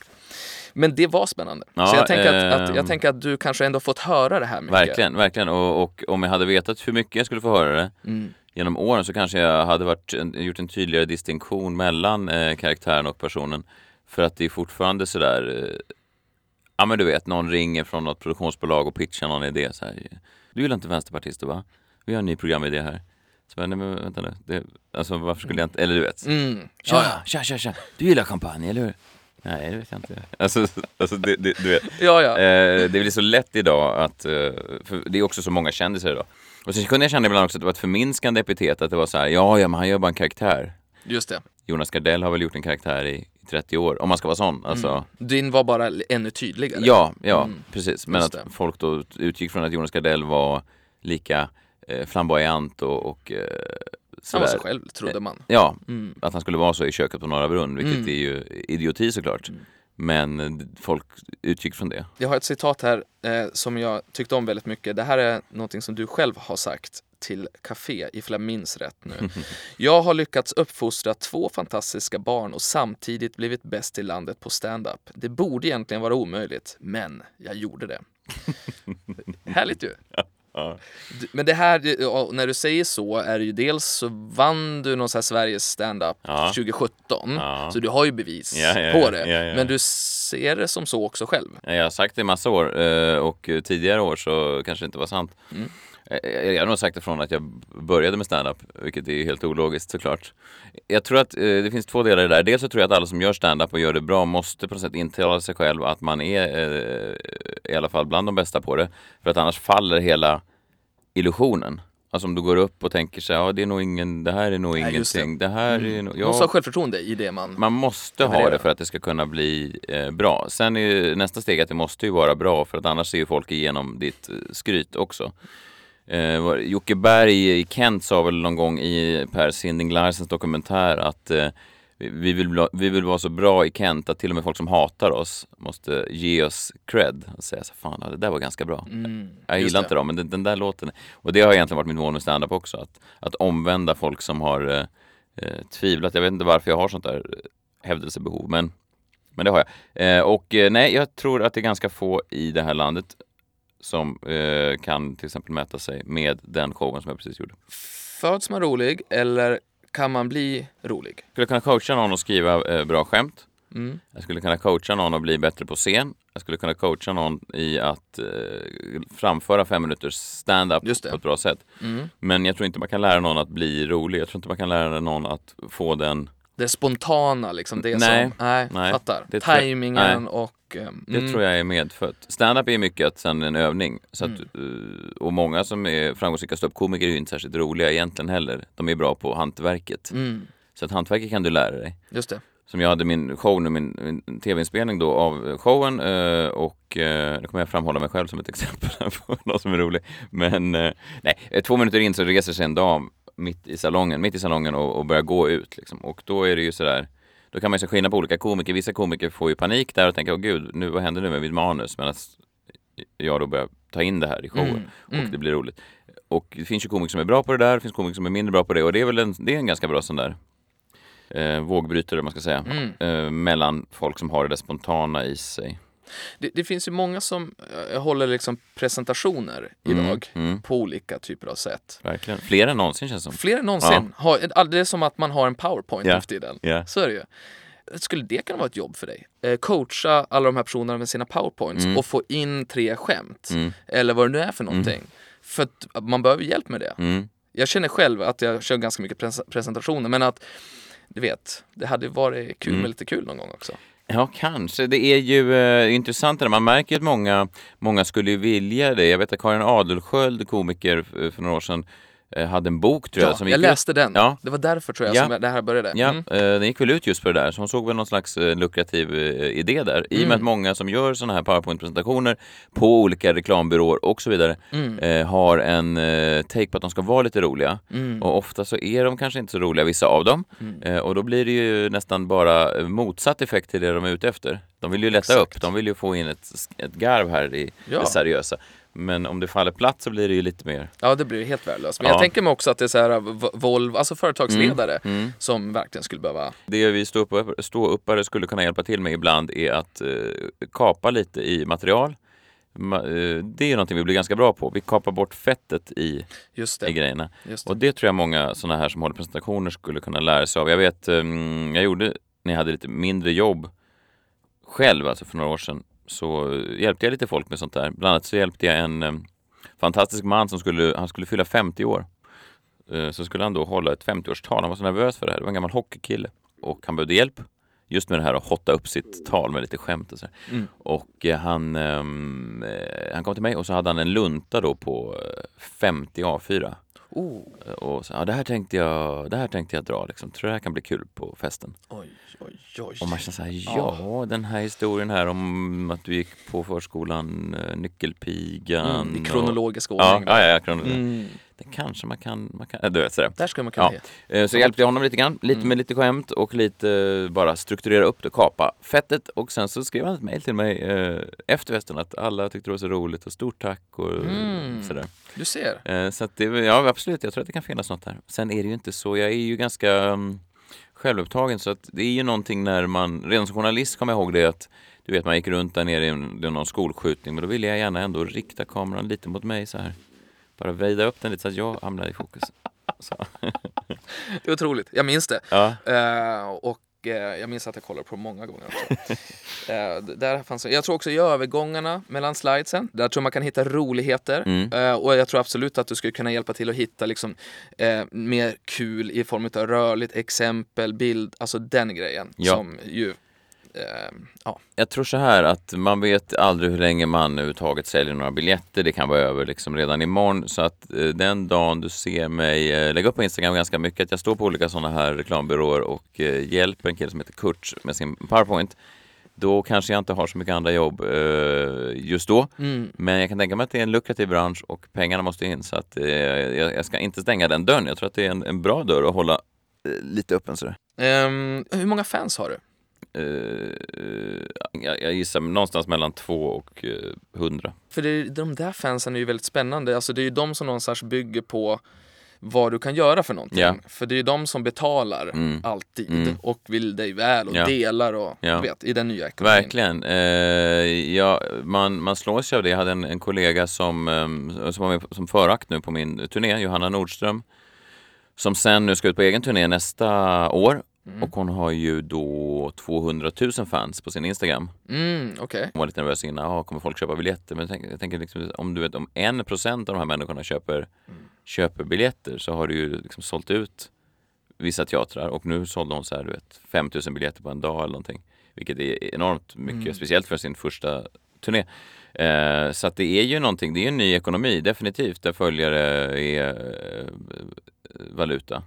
Men det var spännande. Ja, så jag tänker att du kanske ändå fått höra det här mycket. Verkligen, verkligen. Och om jag hade vetat hur mycket jag skulle få höra det genom åren, så kanske jag hade gjort en tydligare distinktion mellan karaktären och personen. För att det är fortfarande så där. Ja, men du vet, någon ringer från något produktionsbolag och pitchar någon idé så här: du gillar inte vänsterpartister va? Vi har en ny programidé här. Så jag, nej men vänta nu, alltså varför skulle jag inte, eller du vet. Tja. Du gillar champagne, eller hur? Nej, det vet jag inte. Alltså det, du vet. Det blir så lätt idag att, för det är också så många kändisar idag. Och så kunde jag känna ibland också att det var ett förminskande epitet, att det var så här: ja men han gör bara en karaktär. Just det. Jonas Gardell har väl gjort en karaktär i 30 år, om man ska vara sån. Alltså. Din var bara ännu tydligare. Ja, precis. Men att folk då utgick från att Jonas Gardell var lika flamboyant och han var sig själv, trodde man. Att han skulle vara så i köket på Norra Brunn, vilket är ju idioti såklart. Men folk utgick från det. Jag har ett citat här som jag tyckte om väldigt mycket. Det här är någonting som du själv har sagt till Café, ifall jag minns rätt nu. Jag har lyckats uppfostra 2 fantastiska barn och samtidigt blivit bäst i landet på stand-up. Det borde egentligen vara omöjligt, men jag gjorde det. Härligt ju. Ja. Men det här, när du säger så, är det ju dels så vann du någon så här Sveriges stand-up 2017, så du har ju bevis på det, men du ser det som så också själv. Jag har sagt det i massa år, och tidigare år så kanske det inte var sant. Jag har nog sagt ifrån att jag började med stand-up, vilket är helt ologiskt såklart. Jag tror att det finns 2 delar i det där. Dels så tror jag att alla som gör stand-up och gör det bra måste på något sätt intala sig själv att man är i alla fall bland de bästa på det. För att annars faller hela illusionen. Alltså om du går upp och tänker sig, ja det är nog ingen, det här är nog ingenting. Det här är nog, man måste ha självförtroende i det man... Man måste ha det för att det ska kunna bli bra. Sen är ju nästa steg att det måste ju vara bra, för att annars ser ju folk igenom ditt skryt också. Jocke Berg i Kent sa väl någon gång i Per Sinding Larsens dokumentär att vi vill vara så bra i Kent att till och med folk som hatar oss måste ge oss cred och säga så, fan det där var ganska bra. Jag gillar inte dem, men den där låten. Och det har egentligen varit mitt mål med stand-up också, att omvända folk som har tvivlat. Jag vet inte varför jag har sånt där hävdelsebehov, men det har jag. Nej, jag tror att det är ganska få i det här landet som kan till exempel mäta sig med den showen som jag precis gjorde. Föds man rolig eller kan man bli rolig? Jag skulle kunna coacha någon och skriva bra skämt. Jag skulle kunna coacha någon och bli bättre på scen. Jag skulle kunna coacha någon i att framföra 5 minuters stand-up på ett bra sätt. Men jag tror inte man kan lära någon att bli rolig. Jag tror inte man kan lära någon att få den... Det spontana liksom, det nej, fattar. Det timingen och... Det tror jag är medfött. Stand-up är mycket att sen en övning. Så att, och många som är framgångsrika ståuppkomiker är ju inte särskilt roliga egentligen heller. De är bra på hantverket. Så att hantverket kan du lära dig. Just det. Som jag hade min show nu, min tv-inspelning då av showen. Och nu kommer jag framhålla mig själv som ett exempel på något som är roligt. Men nej, 2 minuter in så reser sig en dam mitt i salongen och börja gå ut liksom. Och då är det ju sådär, då kan man ju skilja på olika komiker. Vissa komiker får ju panik där och tänker, åh gud, nu, vad händer nu med mitt manus? Medan jag då börjar ta in det här i showen och det blir roligt. Och det finns ju komiker som är bra på det där, det finns komiker som är mindre bra på det, och det är väl en ganska bra sån där vågbrytare, man ska säga, mellan folk som har det där spontana i sig. Det finns ju många som håller liksom presentationer idag på olika typer av sätt. Verkligen. Fler än någonsin känns det som. Fler än någonsin. Det är som att man har en PowerPoint efter den. Så är det ju. Skulle det kunna vara ett jobb för dig? Coacha alla de här personerna med sina PowerPoints och få in 3 skämt. Eller vad det nu är för någonting. För att man behöver hjälp med det. Jag känner själv att jag kör ganska mycket presentationer, men att du vet, det hade varit kul med lite kul någon gång också. Ja, kanske. Det är ju intressant där. Man märker att många skulle ju vilja det. Jag vet att Karin Adelsköld, komiker för några år sedan, hade en bok, tror jag. Som jag läste ut. Den. Ja. Det var därför, tror jag, som det här började. Den gick väl ut just på det där. Så hon såg väl någon slags lukrativ idé där. I och med att många som gör sådana här PowerPoint-presentationer på olika reklambyråer och så vidare har en take på att de ska vara lite roliga. Och ofta så är de kanske inte så roliga, vissa av dem. Och då blir det ju nästan bara motsatt effekt till det de är ute efter. De vill ju lätta upp. De vill ju få in ett garv här i det seriösa. Men om det faller platt så blir det ju lite mer... Ja, det blir helt värdelöst. Men jag tänker mig också att det är så här Volvo, alltså företagsledare som verkligen skulle behöva... Det vi ståuppare skulle kunna hjälpa till med ibland är att kapa lite i material. Det är ju någonting vi blir ganska bra på. Vi kapar bort fettet i grejerna. Och det tror jag många sådana här som håller presentationer skulle kunna lära sig av. Jag vet, jag gjorde, när jag hade lite mindre jobb själv, alltså för några år sedan, så hjälpte jag lite folk med sånt där. Bland annat så hjälpte jag en fantastisk man som skulle fylla 50 år. Så skulle han då hålla ett 50-årstal. Han var så nervös för det här. Det var en gammal hockeykille. Och han behövde hjälp just med det här att hotta upp sitt tal med lite skämt och så. Och han kom till mig och så hade han en lunta då på 50 A4. Och så, det här tänkte jag dra liksom. Tror det här kan bli kul på festen. Oj. Och man känner så här, den här historien här om att du gick på förskolan, nyckelpigan i kronologisk ordning. kanske man kan du vet sådär. Där skulle man kunna det. Så hjälpte jag honom lite grann, lite med lite skämt och lite bara strukturera upp det, kapa fettet, och sen så skrev han ett mejl till mig efter festen att alla tyckte det var så roligt och stort tack och sådär. Du ser. Så att det, ja absolut, jag tror att det kan finnas något där. Sen är det ju inte så, jag är ju ganska självupptagen, så att det är ju någonting när man, redan som journalist kommer jag ihåg det att du vet man gick runt där nere i någon skolskjutning, men då ville jag gärna ändå rikta kameran lite mot mig så här. Bara vrida upp den lite så att jag hamnar i fokus. Så. Det är otroligt, jag minns det. Ja. Jag minns att jag kollade på många gånger också. Där fanns, jag tror också i övergångarna mellan slidesen, där tror man kan hitta roligheter. Och jag tror absolut att du skulle kunna hjälpa till att hitta liksom, mer kul i form av rörligt exempel, bild, alltså den grejen som ju... Jag tror så här att man vet aldrig hur länge man överhuvudtaget säljer några biljetter. Det kan vara över liksom redan imorgon. Så att den dagen du ser mig lägga upp på Instagram ganska mycket att jag står på olika sådana här reklambyråer och hjälper en kille som heter Kurt med sin PowerPoint, då kanske jag inte har så mycket andra jobb just då. Men jag kan tänka mig att det är en lukrativ bransch och pengarna måste in. Så att jag ska inte stänga den dörren. Jag tror att det är en bra dörr att hålla lite öppen sådär. Hur många fans har du? Jag gissar någonstans mellan 2 och 100. För de där fansen är ju väldigt spännande. Alltså det är ju de som någonstans bygger på vad du kan göra för någonting. Yeah. För det är ju de som betalar alltid och vill dig väl och delar och vet, i den nya ekonomin. Verkligen. Man slås ju av det. Jag hade en kollega som var med som förakt nu på min turné, Johanna Nordström, som sen nu ska ut på egen turné nästa år. Och hon har ju då 200 000 fans på sin Instagram. Okay. Hon var lite nervös innan, kommer folk köpa biljetter? Men jag tänker liksom, om du vet, om 1% av de här människorna köper biljetter, så har du ju liksom sålt ut vissa teatrar. Och nu sålde hon så här, du vet, 5 000 biljetter på en dag eller någonting. Vilket är enormt mycket, speciellt för sin första turné. Så att det är ju någonting, det är ju en ny ekonomi, definitivt, där följare är... valuta.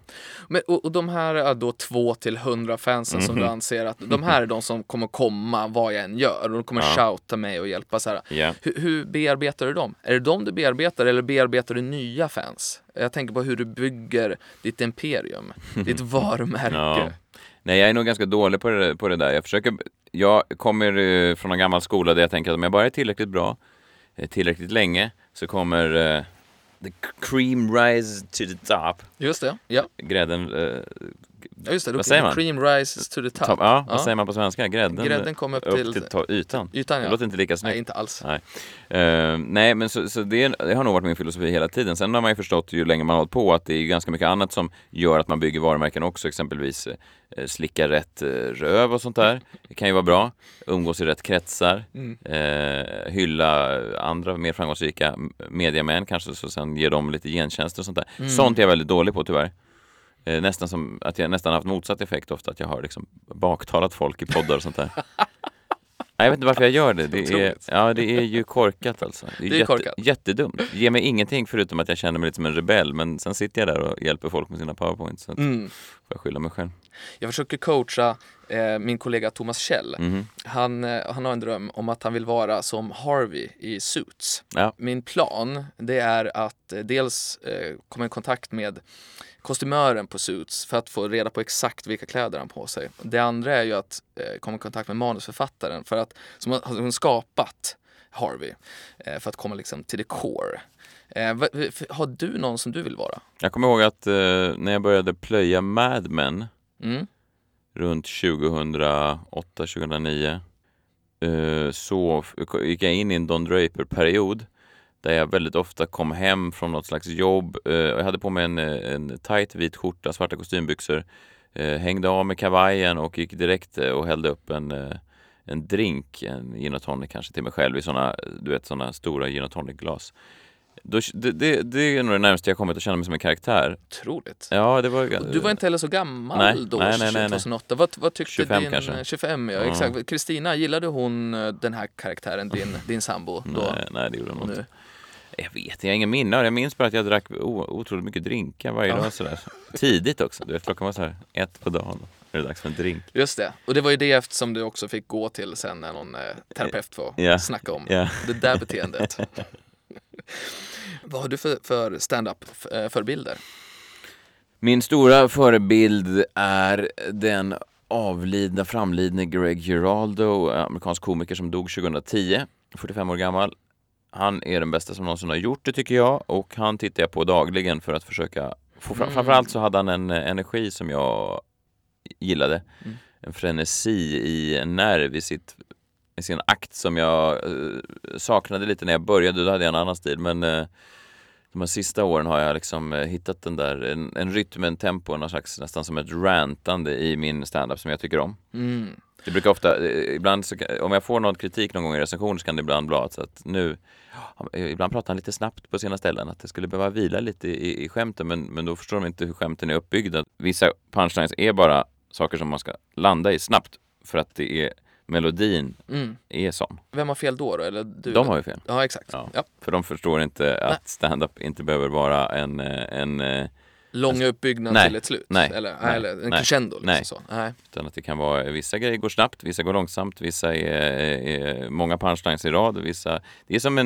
Men, och de här är då 2 till 100 fansen som du anser att de här är de som kommer komma vad jag än gör, och de kommer shouta mig och hjälpa så här. Yeah. Hur bearbetar du dem? Är det de du bearbetar eller bearbetar du nya fans? Jag tänker på hur du bygger ditt imperium, ditt varumärke. Nej, jag är nog ganska dålig på det där. Jag kommer från en gammal skola där jag tänker att om jag bara är tillräckligt bra tillräckligt länge så kommer... the cream rises to the top. Just det, ja. Grädden... just det, då säger man? Cream rises to the top. Vad säger man på svenska? Grädden kommer upp till ytan. Det låter inte lika snyggt. Nej, inte alls. Nej, men så det har nog varit min filosofi hela tiden. Sen har man ju förstått ju länge man har hållit på att det är ganska mycket annat som gör att man bygger varumärken också. Exempelvis slicka rätt röv och sånt där. Det kan ju vara bra. Umgås i rätt kretsar. Hylla andra mer framgångsrika mediamän kanske, så sen ger dem lite gentjänster och sånt där. Sånt är jag väldigt dålig på tyvärr. Nästan som att jag nästan haft motsatt effekt ofta, att jag har liksom baktalat folk i poddar och sånt där. Jag vet inte varför jag gör det. Det är ju korkat alltså. Det är korkat. Jättedumt. Det ger mig ingenting förutom att jag känner mig lite som en rebell, men sen sitter jag där och hjälper folk med sina powerpoints, så får jag skylla mig själv. Jag försöker coacha min kollega Thomas Kjell. Han har en dröm om att han vill vara som Harvey i Suits. Min plan, det är att dels komma i kontakt med kostymören på Suits för att få reda på exakt vilka kläder han på sig. Det andra är ju att komma i kontakt med manusförfattaren för att, som har skapat Harvey, för att komma liksom till the core. Har du någon som du vill vara? Jag kommer ihåg att när jag började plöja Mad Men runt 2008-2009 så gick jag in i en Don Draper-period där jag väldigt ofta kom hem från något slags jobb. Jag hade på mig en tight vit skjorta, svarta kostymbyxor, hängde av med kavajen och gick direkt och hällde upp en drink, en gin och tonic kanske till mig själv i såna stora gin och tonic-glas. Det är nog det närmaste jag kommit att känna mig som en karaktär. Otroligt. Ja, det var... Och du var inte heller så gammal då. Nej. 2008. Vad tyckte 25 din... kanske. 25, ja. Exakt. Kristina, gillade hon den här karaktären, din sambo? Då? Nej, det gjorde hon inte. Jag har ingen minne. Jag minns bara att jag drack otroligt mycket drinkar varje dag. Sådär. Tidigt också. Du vet, klockan var så här 1 på dagen. Är det dags för en drink? Just det. Och det var ju det eftersom du också fick gå till sen när någon terapeut får snacka om det där beteendet. Vad har du för stand-up-förebilder? Min stora förebild är den avlidna, framlidne Greg Giraldo, amerikansk komiker som dog 2010, 45 år gammal. Han är den bästa som någonsin har gjort det, tycker jag, och han tittar jag på dagligen för att försöka få fram. Framförallt så hade han en energi som jag gillade. Mm. En frenesi i en nerv i sin akt som jag saknade lite när jag började. Då hade jag en annan stil, men de här sista åren har jag liksom hittat den där, en rytm, en tempo, någon slags, nästan som ett rantande i min stand-up som jag tycker om. Mm. Det brukar ofta, ibland så, om jag får någon kritik någon gång i recension så kan det ibland bli så att nu, ibland pratar han lite snabbt på sina ställen, att det skulle behöva vila lite i skämten, men då förstår de inte hur skämten är uppbyggda. Vissa punchlines är bara saker som man ska landa i snabbt för att det är melodin är sån. Vem har fel då? Eller du? De har ju fel. Ja, exakt. Ja. Ja. För de förstår inte att stand-up inte behöver vara en lång uppbyggnad till ett slut. Nej. Eller en crescendo. Nej. Liksom så. Nej. Utan att det kan vara, vissa grejer går snabbt, vissa går långsamt, vissa är många punchlines i rad, vissa... Det är som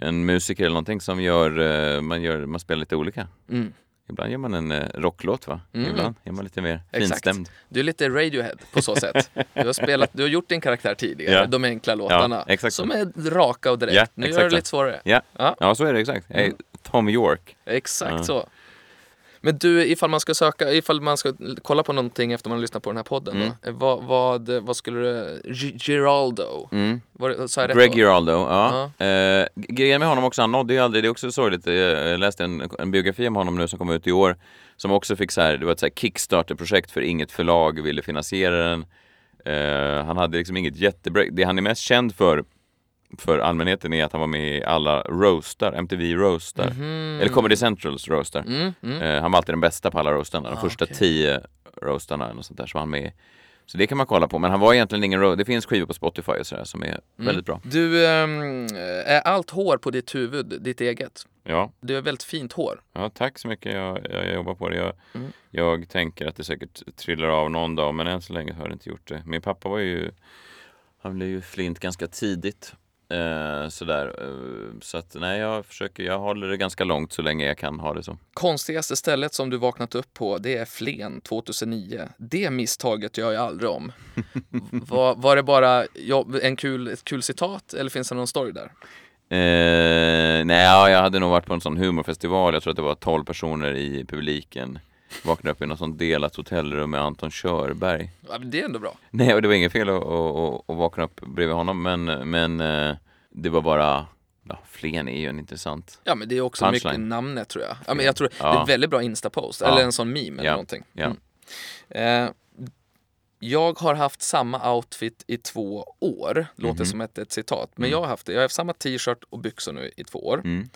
en musiker eller någonting som gör man spelar lite olika. Mm. Ibland gör man en rocklåt, va? Mm. Ibland är man lite mer finstämd. Du är lite Radiohead på så sätt. Du har gjort din karaktär tidigare, de enkla låtarna som är raka och direkt. Nu gör det lite svårare. Ja, så är det exakt. Mm. Tom York. Exakt så. Men du, ifall man ska kolla på någonting efter man lyssnar på den här podden, då, vad skulle du... Giraldo. Mm. Greg Giraldo, ja. Grejen med honom också, han nådde ju aldrig, det är också sorgligt. Jag läste en biografi om honom nu som kom ut i år, som också fick så här, det var ett så här Kickstarter-projekt för inget förlag ville finansiera den. Han hade liksom inget jättebra... Det han är mest känd för allmänheten är att han var med i alla roastar, MTV roastar, eller Comedy Centrals roastar. Han var alltid den bästa på alla roastarna, de första 10 roastarna eller sånt där som han var med i. Så det kan man kolla på, men han var egentligen ingen roast. Det finns skivor på Spotify och sådär som är väldigt bra. Du, är allt hår på ditt huvud ditt eget? Ja. Du har väldigt fint hår. Ja, tack så mycket. Jag jobbar på det. Jag tänker att det säkert trillar av någon dag, men än så länge har jag inte gjort det. Min pappa han blev ju flint ganska tidigt. Så att nej, jag håller det ganska långt så länge jag kan ha det så. Konstigaste stället som du vaknat upp på, det är Flen 2009. Det misstaget gör jag aldrig om. Var det bara ett kul citat, eller finns det någon story där? Nej, jag hade nog varit på en sån humorfestival. Jag tror att det var 12 personer i publiken. Vaknade upp i något sånt delat hotellrum med Anton Körberg. Ja, det är ändå bra. Nej, och det var inget fel att vakna upp bredvid honom, men det var bara... Ja, Flen är ju en intressant... Ja, men det är också punchline. Mycket namnet, tror jag. Ja, men jag tror det är väldigt bra Insta-post, eller en sån meme eller någonting. Ja. Mm. Jag har haft samma outfit i 2 år. Låter som ett citat, men jag har haft det. Jag har haft samma t-shirt och byxor nu i 2 år. Mm.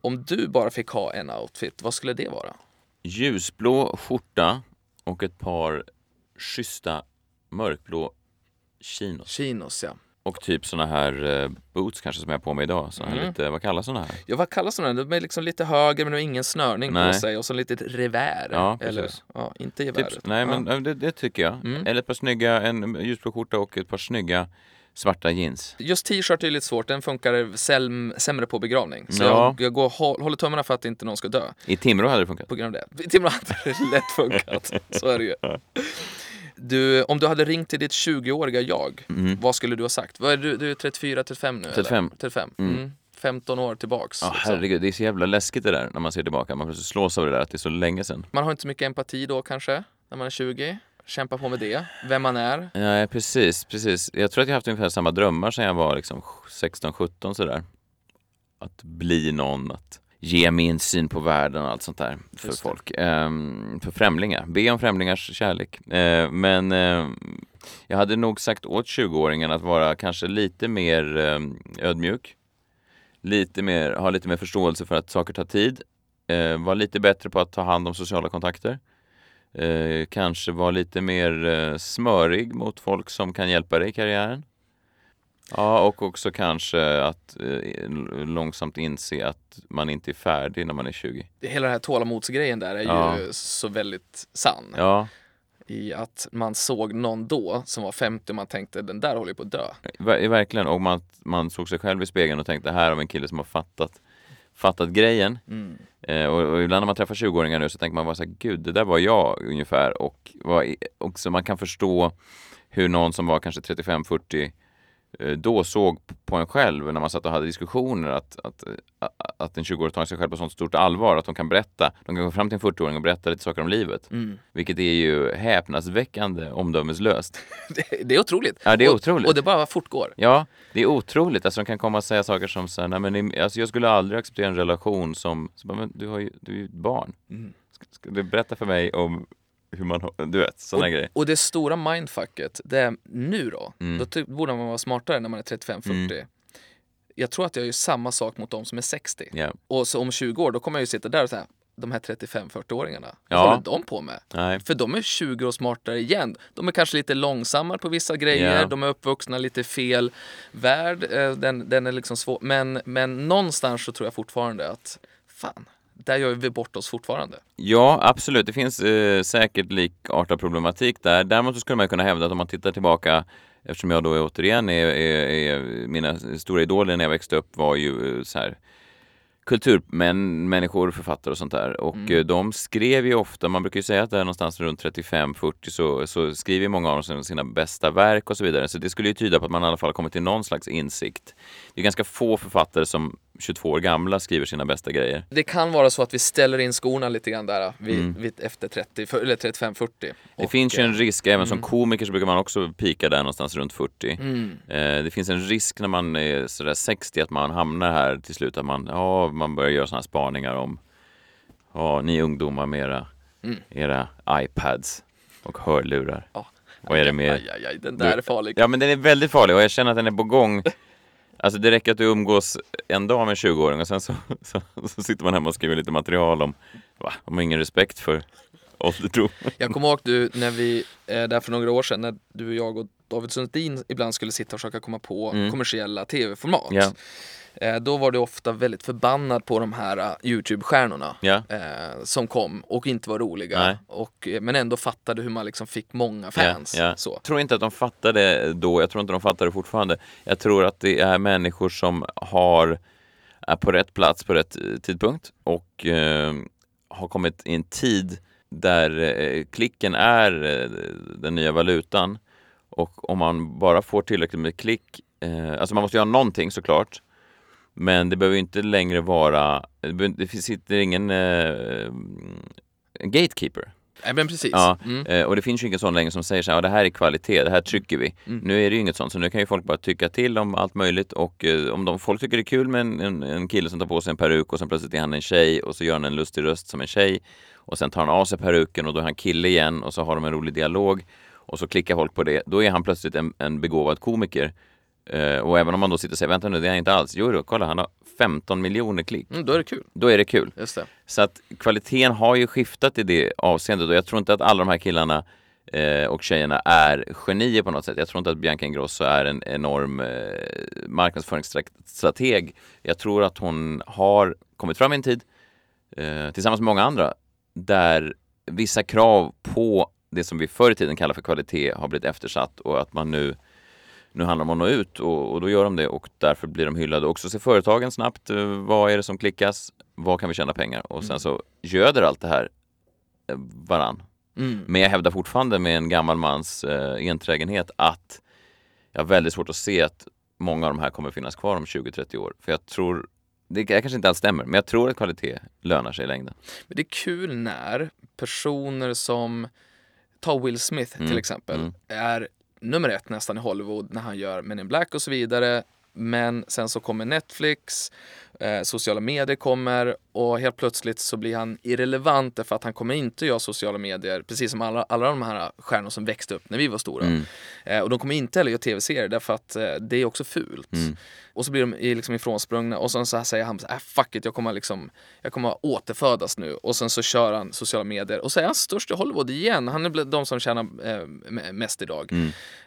Om du bara fick ha en outfit, vad skulle det vara? Ljusblå skjorta och ett par schyssta mörkblå chinos. Chinos, ja. Och typ såna här boots kanske som jag har på mig idag. Så här lite, vad kallas såna här? Ja, vad kallas såna här? De är liksom lite höger, men de har ingen snörning på sig. Och så lite revär. Ja, eller, ja, inte geväret. Typ, nej, men det tycker jag. Mm. Eller ett par snygga, en ljusblå skjorta och ett par snygga svarta jeans. Just t-shirt är lite svårt. Den funkar sämre på begravning. Så jag går håller tummarna för att inte någon ska dö. I Timrå hade det funkat. På grund av det. I Timrå hade det lätt funkat. Så är det ju. Du, om du hade ringt till ditt 20-åriga jag, vad skulle du ha sagt? Vad är du är 34-35 nu? 35. Eller? 35. Mm. 15 år tillbaks. Ja, herregud, det är så jävla läskigt det där när man ser tillbaka. Man plötsligt slås av det där att det är så länge sedan. Man har inte så mycket empati då kanske, när man är 20. Kämpa på med det. Vem man är. Ja, precis. Jag tror att jag haft ungefär samma drömmar sedan jag var liksom 16-17 sådär. Att bli någon, att ge min syn på världen och allt sånt där för folk. För främlingar. Be om främlingars kärlek. Men jag hade nog sagt åt 20-åringen att vara kanske lite mer ödmjuk. Ha lite mer förståelse för att saker tar tid. Var lite bättre på att ta hand om sociala kontakter. Kanske vara lite mer smörig mot folk som kan hjälpa dig i karriären. Ja, och också kanske att långsamt inse att man inte är färdig när man är 20. Hela den här tålamodsgrejen där är ju så väldigt sann. Ja. I att man såg någon då som var 50 och man tänkte, den där håller på att dö. Verkligen, och man såg sig själv i spegeln och tänkte, här har vi en kille som har fattat. fattat grejen. Mm. Och ibland när man träffar 20-åringar nu så tänker man bara så här, gud, det där var jag ungefär. Och så man kan förstå hur någon som var kanske 35-40 då såg på en själv när man satt och hade diskussioner att en 20-åring tar sig själv på sånt stort allvar att de kan berätta, de kan gå fram till en 40-åring och berätta lite saker om livet. Mm. Vilket är ju häpnadsväckande omdömeslöst. Det är otroligt. Ja, det är otroligt. Och det bara fortgår. Ja, det är otroligt. Alltså de kan komma och säga saker som så här, nej men alltså, jag skulle aldrig acceptera en relation som så bara, men du är ju ett barn. Mm. Ska du berätta för mig om hur man, du vet, såna grejer. Och det stora mindfucket, det är nu då. Mm. Då borde man vara smartare när man är 35-40. Mm. Jag tror att jag gör samma sak mot de som är 60. Yeah. Och så om 20 år, då kommer jag ju sitta där och säga, de här 35-40-åringarna, vad håller de på med? Nej. För de är 20 år smartare igen. De är kanske lite långsammare på vissa grejer. Yeah. De är uppvuxna lite fel värld. Den är liksom svår. Men någonstans så tror jag fortfarande att, fan, där gör vi bort oss fortfarande. Ja, absolut. Det finns säkert likartad problematik där. Däremot så skulle man kunna hävda att om man tittar tillbaka, eftersom jag då återigen är mina stora idoler när jag växte upp var ju så här kulturmänniskor, författare och sånt där. Och de skrev ju ofta, man brukar ju säga att det är någonstans runt 35-40 så skriver många av dem sina bästa verk och så vidare. Så det skulle ju tyda på att man i alla fall kommit till någon slags insikt. Det är ganska få författare som 22 år gamla skriver sina bästa grejer. Det kan vara så att vi ställer in skorna lite grann där vid efter 30 eller 35-40. Det finns ju en risk, även som komiker så brukar man också pika där någonstans runt 40. Det finns en risk när man är sådär 60 att man hamnar här till slut att man börjar göra sådana här spaningar om ni ungdomar med era iPads och hörlurar. Ja. Vad är det med? Aj, den där är farlig. Ja, men den är väldigt farlig och jag känner att den är på gång. Alltså det räcker att du umgås en dag med 20-åring och sen så sitter man hemma och skriver lite material om ingen respekt för ålderdom. Jag kommer ihåg när vi, där för några år sedan, när du och jag och David Sundin ibland skulle sitta och försöka komma på kommersiella tv-format. Yeah. Då var du ofta väldigt förbannad på de här YouTube-stjärnorna som kom och inte var roliga men ändå fattade hur man liksom fick många fans. Yeah, yeah. Så. Jag tror inte att de fattade då, jag tror inte de fattade fortfarande. Jag tror att det är människor som är på rätt plats på rätt tidpunkt och har kommit i en tid där klicken är den nya valutan och om man bara får tillräckligt med klick, alltså man måste göra någonting såklart. Men det behöver ju inte längre vara... Det sitter ingen gatekeeper. Men precis. Ja, och det finns ju ingen sån längre som säger så här, det här är kvalitet, det här trycker vi. Nu är det ju inget sånt, så nu kan ju folk bara tycka till om allt möjligt. Och om folk tycker det är kul med en kille som tar på sig en peruk och sen plötsligt är han en tjej och så gör han en lustig röst som en tjej. Och sen tar han av sig peruken och då är han kille igen och så har de en rolig dialog. Och så klickar folk på det. Då är han plötsligt en begåvad komiker. Och även om man då sitter och säger, vänta nu, det är inte alls. Jo, kolla, han har 15 miljoner klick. Då är det kul. Just det. Så att kvaliteten har ju skiftat i det avseendet. Och jag tror inte att alla de här killarna och tjejerna är genier på något sätt. Jag tror inte att Bianca Ingrosso är en enorm marknadsföringsstrateg. Jag tror att hon har kommit fram i en tid, tillsammans med många andra, där vissa krav på det som vi förr i tiden kallar för kvalitet har blivit eftersatt. Och att man nu handlar de om att nå ut och då gör de det och därför blir de hyllade. Och så ser företagen snabbt, vad är det som klickas? Vad kan vi tjäna pengar? Och sen så göder allt det här varann. Men jag hävdar fortfarande med en gammal mans enträgenhet att jag har väldigt svårt att se att många av de här kommer finnas kvar om 20-30 år. För jag tror, det kanske inte alls stämmer, men jag tror att kvalitet lönar sig i längden. Men det är kul när personer som, ta Will Smith till exempel, är nummer 1 nästan i Hollywood när han gör Men in Black och så vidare. Men sen så kommer Netflix, sociala medier kommer och helt plötsligt så blir han irrelevant för att han kommer inte göra sociala medier precis som alla de här stjärnor som växte upp när vi var stora. Och de kommer inte heller göra tv-serier därför att det är också fult. Och så blir de liksom ifrånsprungna och sen så här säger han fuck it, jag kommer återfödas nu och sen så kör han sociala medier och så är han störst i Hollywood igen. Han är de som tjänar mest idag.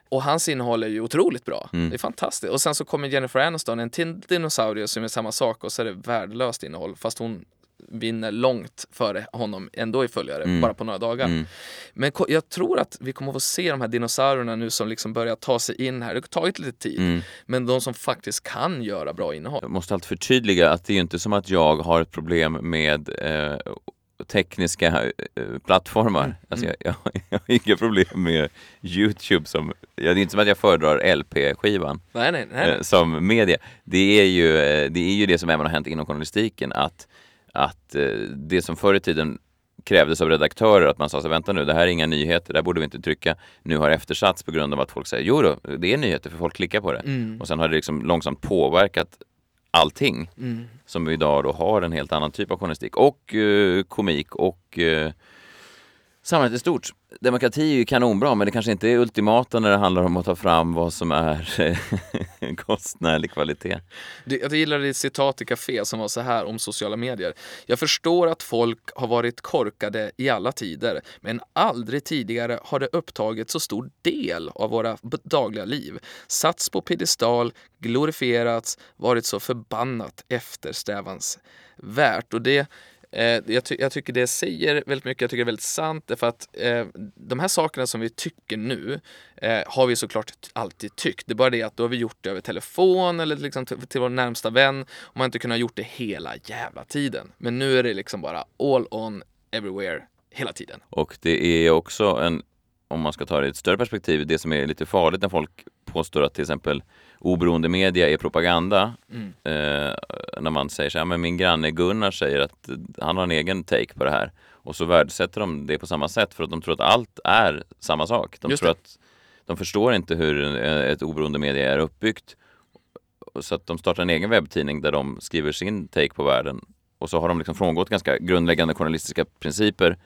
Och hans innehåll är ju otroligt bra. Det är fantastiskt. Och sen så kommer Jennifer Aniston, en till dinosaurie som är samma sak och så är det värdelöst innehåll fast hon vinner långt före honom ändå i följare, bara på några dagar. Men jag tror att vi kommer att få se de här dinosaurierna nu som liksom börjar ta sig in här. Det har tagit lite tid, men de som faktiskt kan göra bra innehåll. Jag måste alltid förtydliga att det är ju inte som att jag har ett problem med tekniska plattformar. Alltså jag har inga problem med YouTube som... Det är inte som att jag föredrar LP-skivan nej. Som media. Det är ju det som även har hänt inom journalistiken, att det som förr i tiden krävdes av redaktörer, att man sa så: vänta nu, det här är inga nyheter, där borde vi inte trycka, nu har eftersatts på grund av att folk säger jo då, det är nyheter för folk klickar på det. Och sen har det liksom långsamt påverkat allting som vi idag då har en helt annan typ av journalistik och komik och samhället i stort. Demokrati är ju kanonbra, men det kanske inte är ultimata när det handlar om att ta fram vad som är kostnärlig kvalitet. Jag gillade ett citat i Café som var så här om sociala medier: jag förstår att folk har varit korkade i alla tider, men aldrig tidigare har det upptagit så stor del av våra dagliga liv, sats på pedestal, glorifierats, varit så förbannat eftersträvansvärt. Och det... Jag tycker det säger väldigt mycket. Jag tycker det är väldigt sant, därför att de här sakerna som vi tycker nu har vi såklart alltid tyckt. Det är bara det att då har vi gjort det över telefon eller liksom till vår närmsta vän, och man har inte kunnat gjort det hela jävla tiden. Men nu är det liksom bara all on, everywhere, hela tiden. Och det är också en, om man ska ta det i ett större perspektiv, det som är lite farligt när folk påstår att till exempel oberoende media är propaganda. När man säger så här, men min granne Gunnar säger att han har en egen take på det här. Och så värdesätter de det på samma sätt, för att de tror att allt är samma sak. De tror att de förstår inte hur ett oberoende media är uppbyggt. Så att de startar en egen webbtidning där de skriver sin take på världen. Och så har de liksom frångått ganska grundläggande journalistiska principer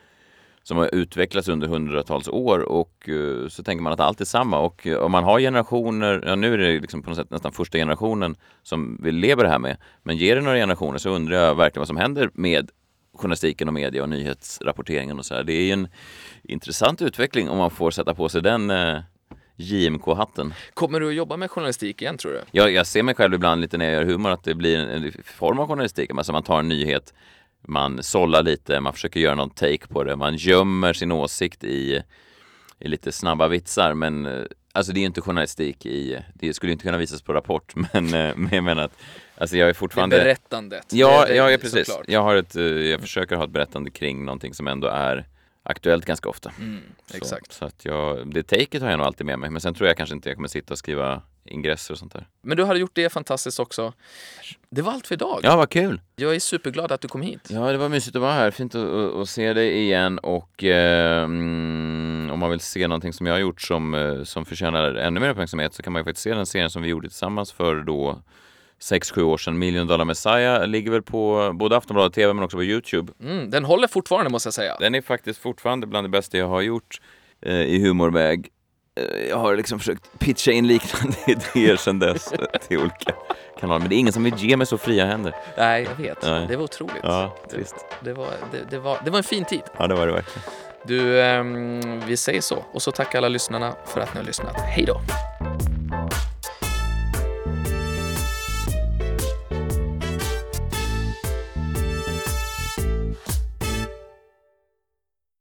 som har utvecklats under hundratals år, och så tänker man att allt är samma. Och om man har generationer, ja, nu är det liksom på något sätt nästan första generationen som vi lever det här med, men ger det några generationer så undrar jag verkligen vad som händer med journalistiken och media och nyhetsrapporteringen och så här. Det är ju en intressant utveckling om man får sätta på sig den JMK-hatten. Kommer du att jobba med journalistik igen, tror du? Jag ser mig själv ibland lite när jag gör humor att det blir en form av journalistik, alltså man tar en nyhet, man sållar lite, man försöker göra någon take på det, man gömmer sin åsikt i lite snabba vitsar, men alltså det är inte journalistik i, det skulle inte kunna visas på Rapport, men jag menar att alltså jag är fortfarande... Det är berättandet. Ja, precis. Såklart. Jag försöker ha ett berättande kring någonting som ändå är aktuellt ganska ofta. Exakt. Så att det taket har jag nog alltid med mig, men sen tror jag kanske inte jag kommer sitta och skriva ingresser och sånt där. Men du har gjort det fantastiskt också. Det var allt för idag. Ja, vad kul. Jag är superglad att du kom hit. Ja, det var mysigt att vara här. Fint att se dig igen. Och om man vill se någonting som jag har gjort som förtjänar ännu mer uppmärksamhet, så kan man ju faktiskt se den serien som vi gjorde tillsammans för då 6-7 år sedan, Million Dollar Messiah. Ligger väl på både Aftonbladet TV men också på YouTube. Den håller fortfarande, måste jag säga. Den är faktiskt fortfarande bland det bästa jag har gjort i humorväg. Jag har liksom försökt pitcha in liknande idéer sedan dess till olika kanaler. Men det är ingen som vill ge mig så fria händer. Nej, jag vet. Nej. Det var otroligt. Ja, trist. Det var en fin tid. Ja, det var det verkligen. Du, vi säger så. Och så tackar alla lyssnarna för att ni har lyssnat. Hej då!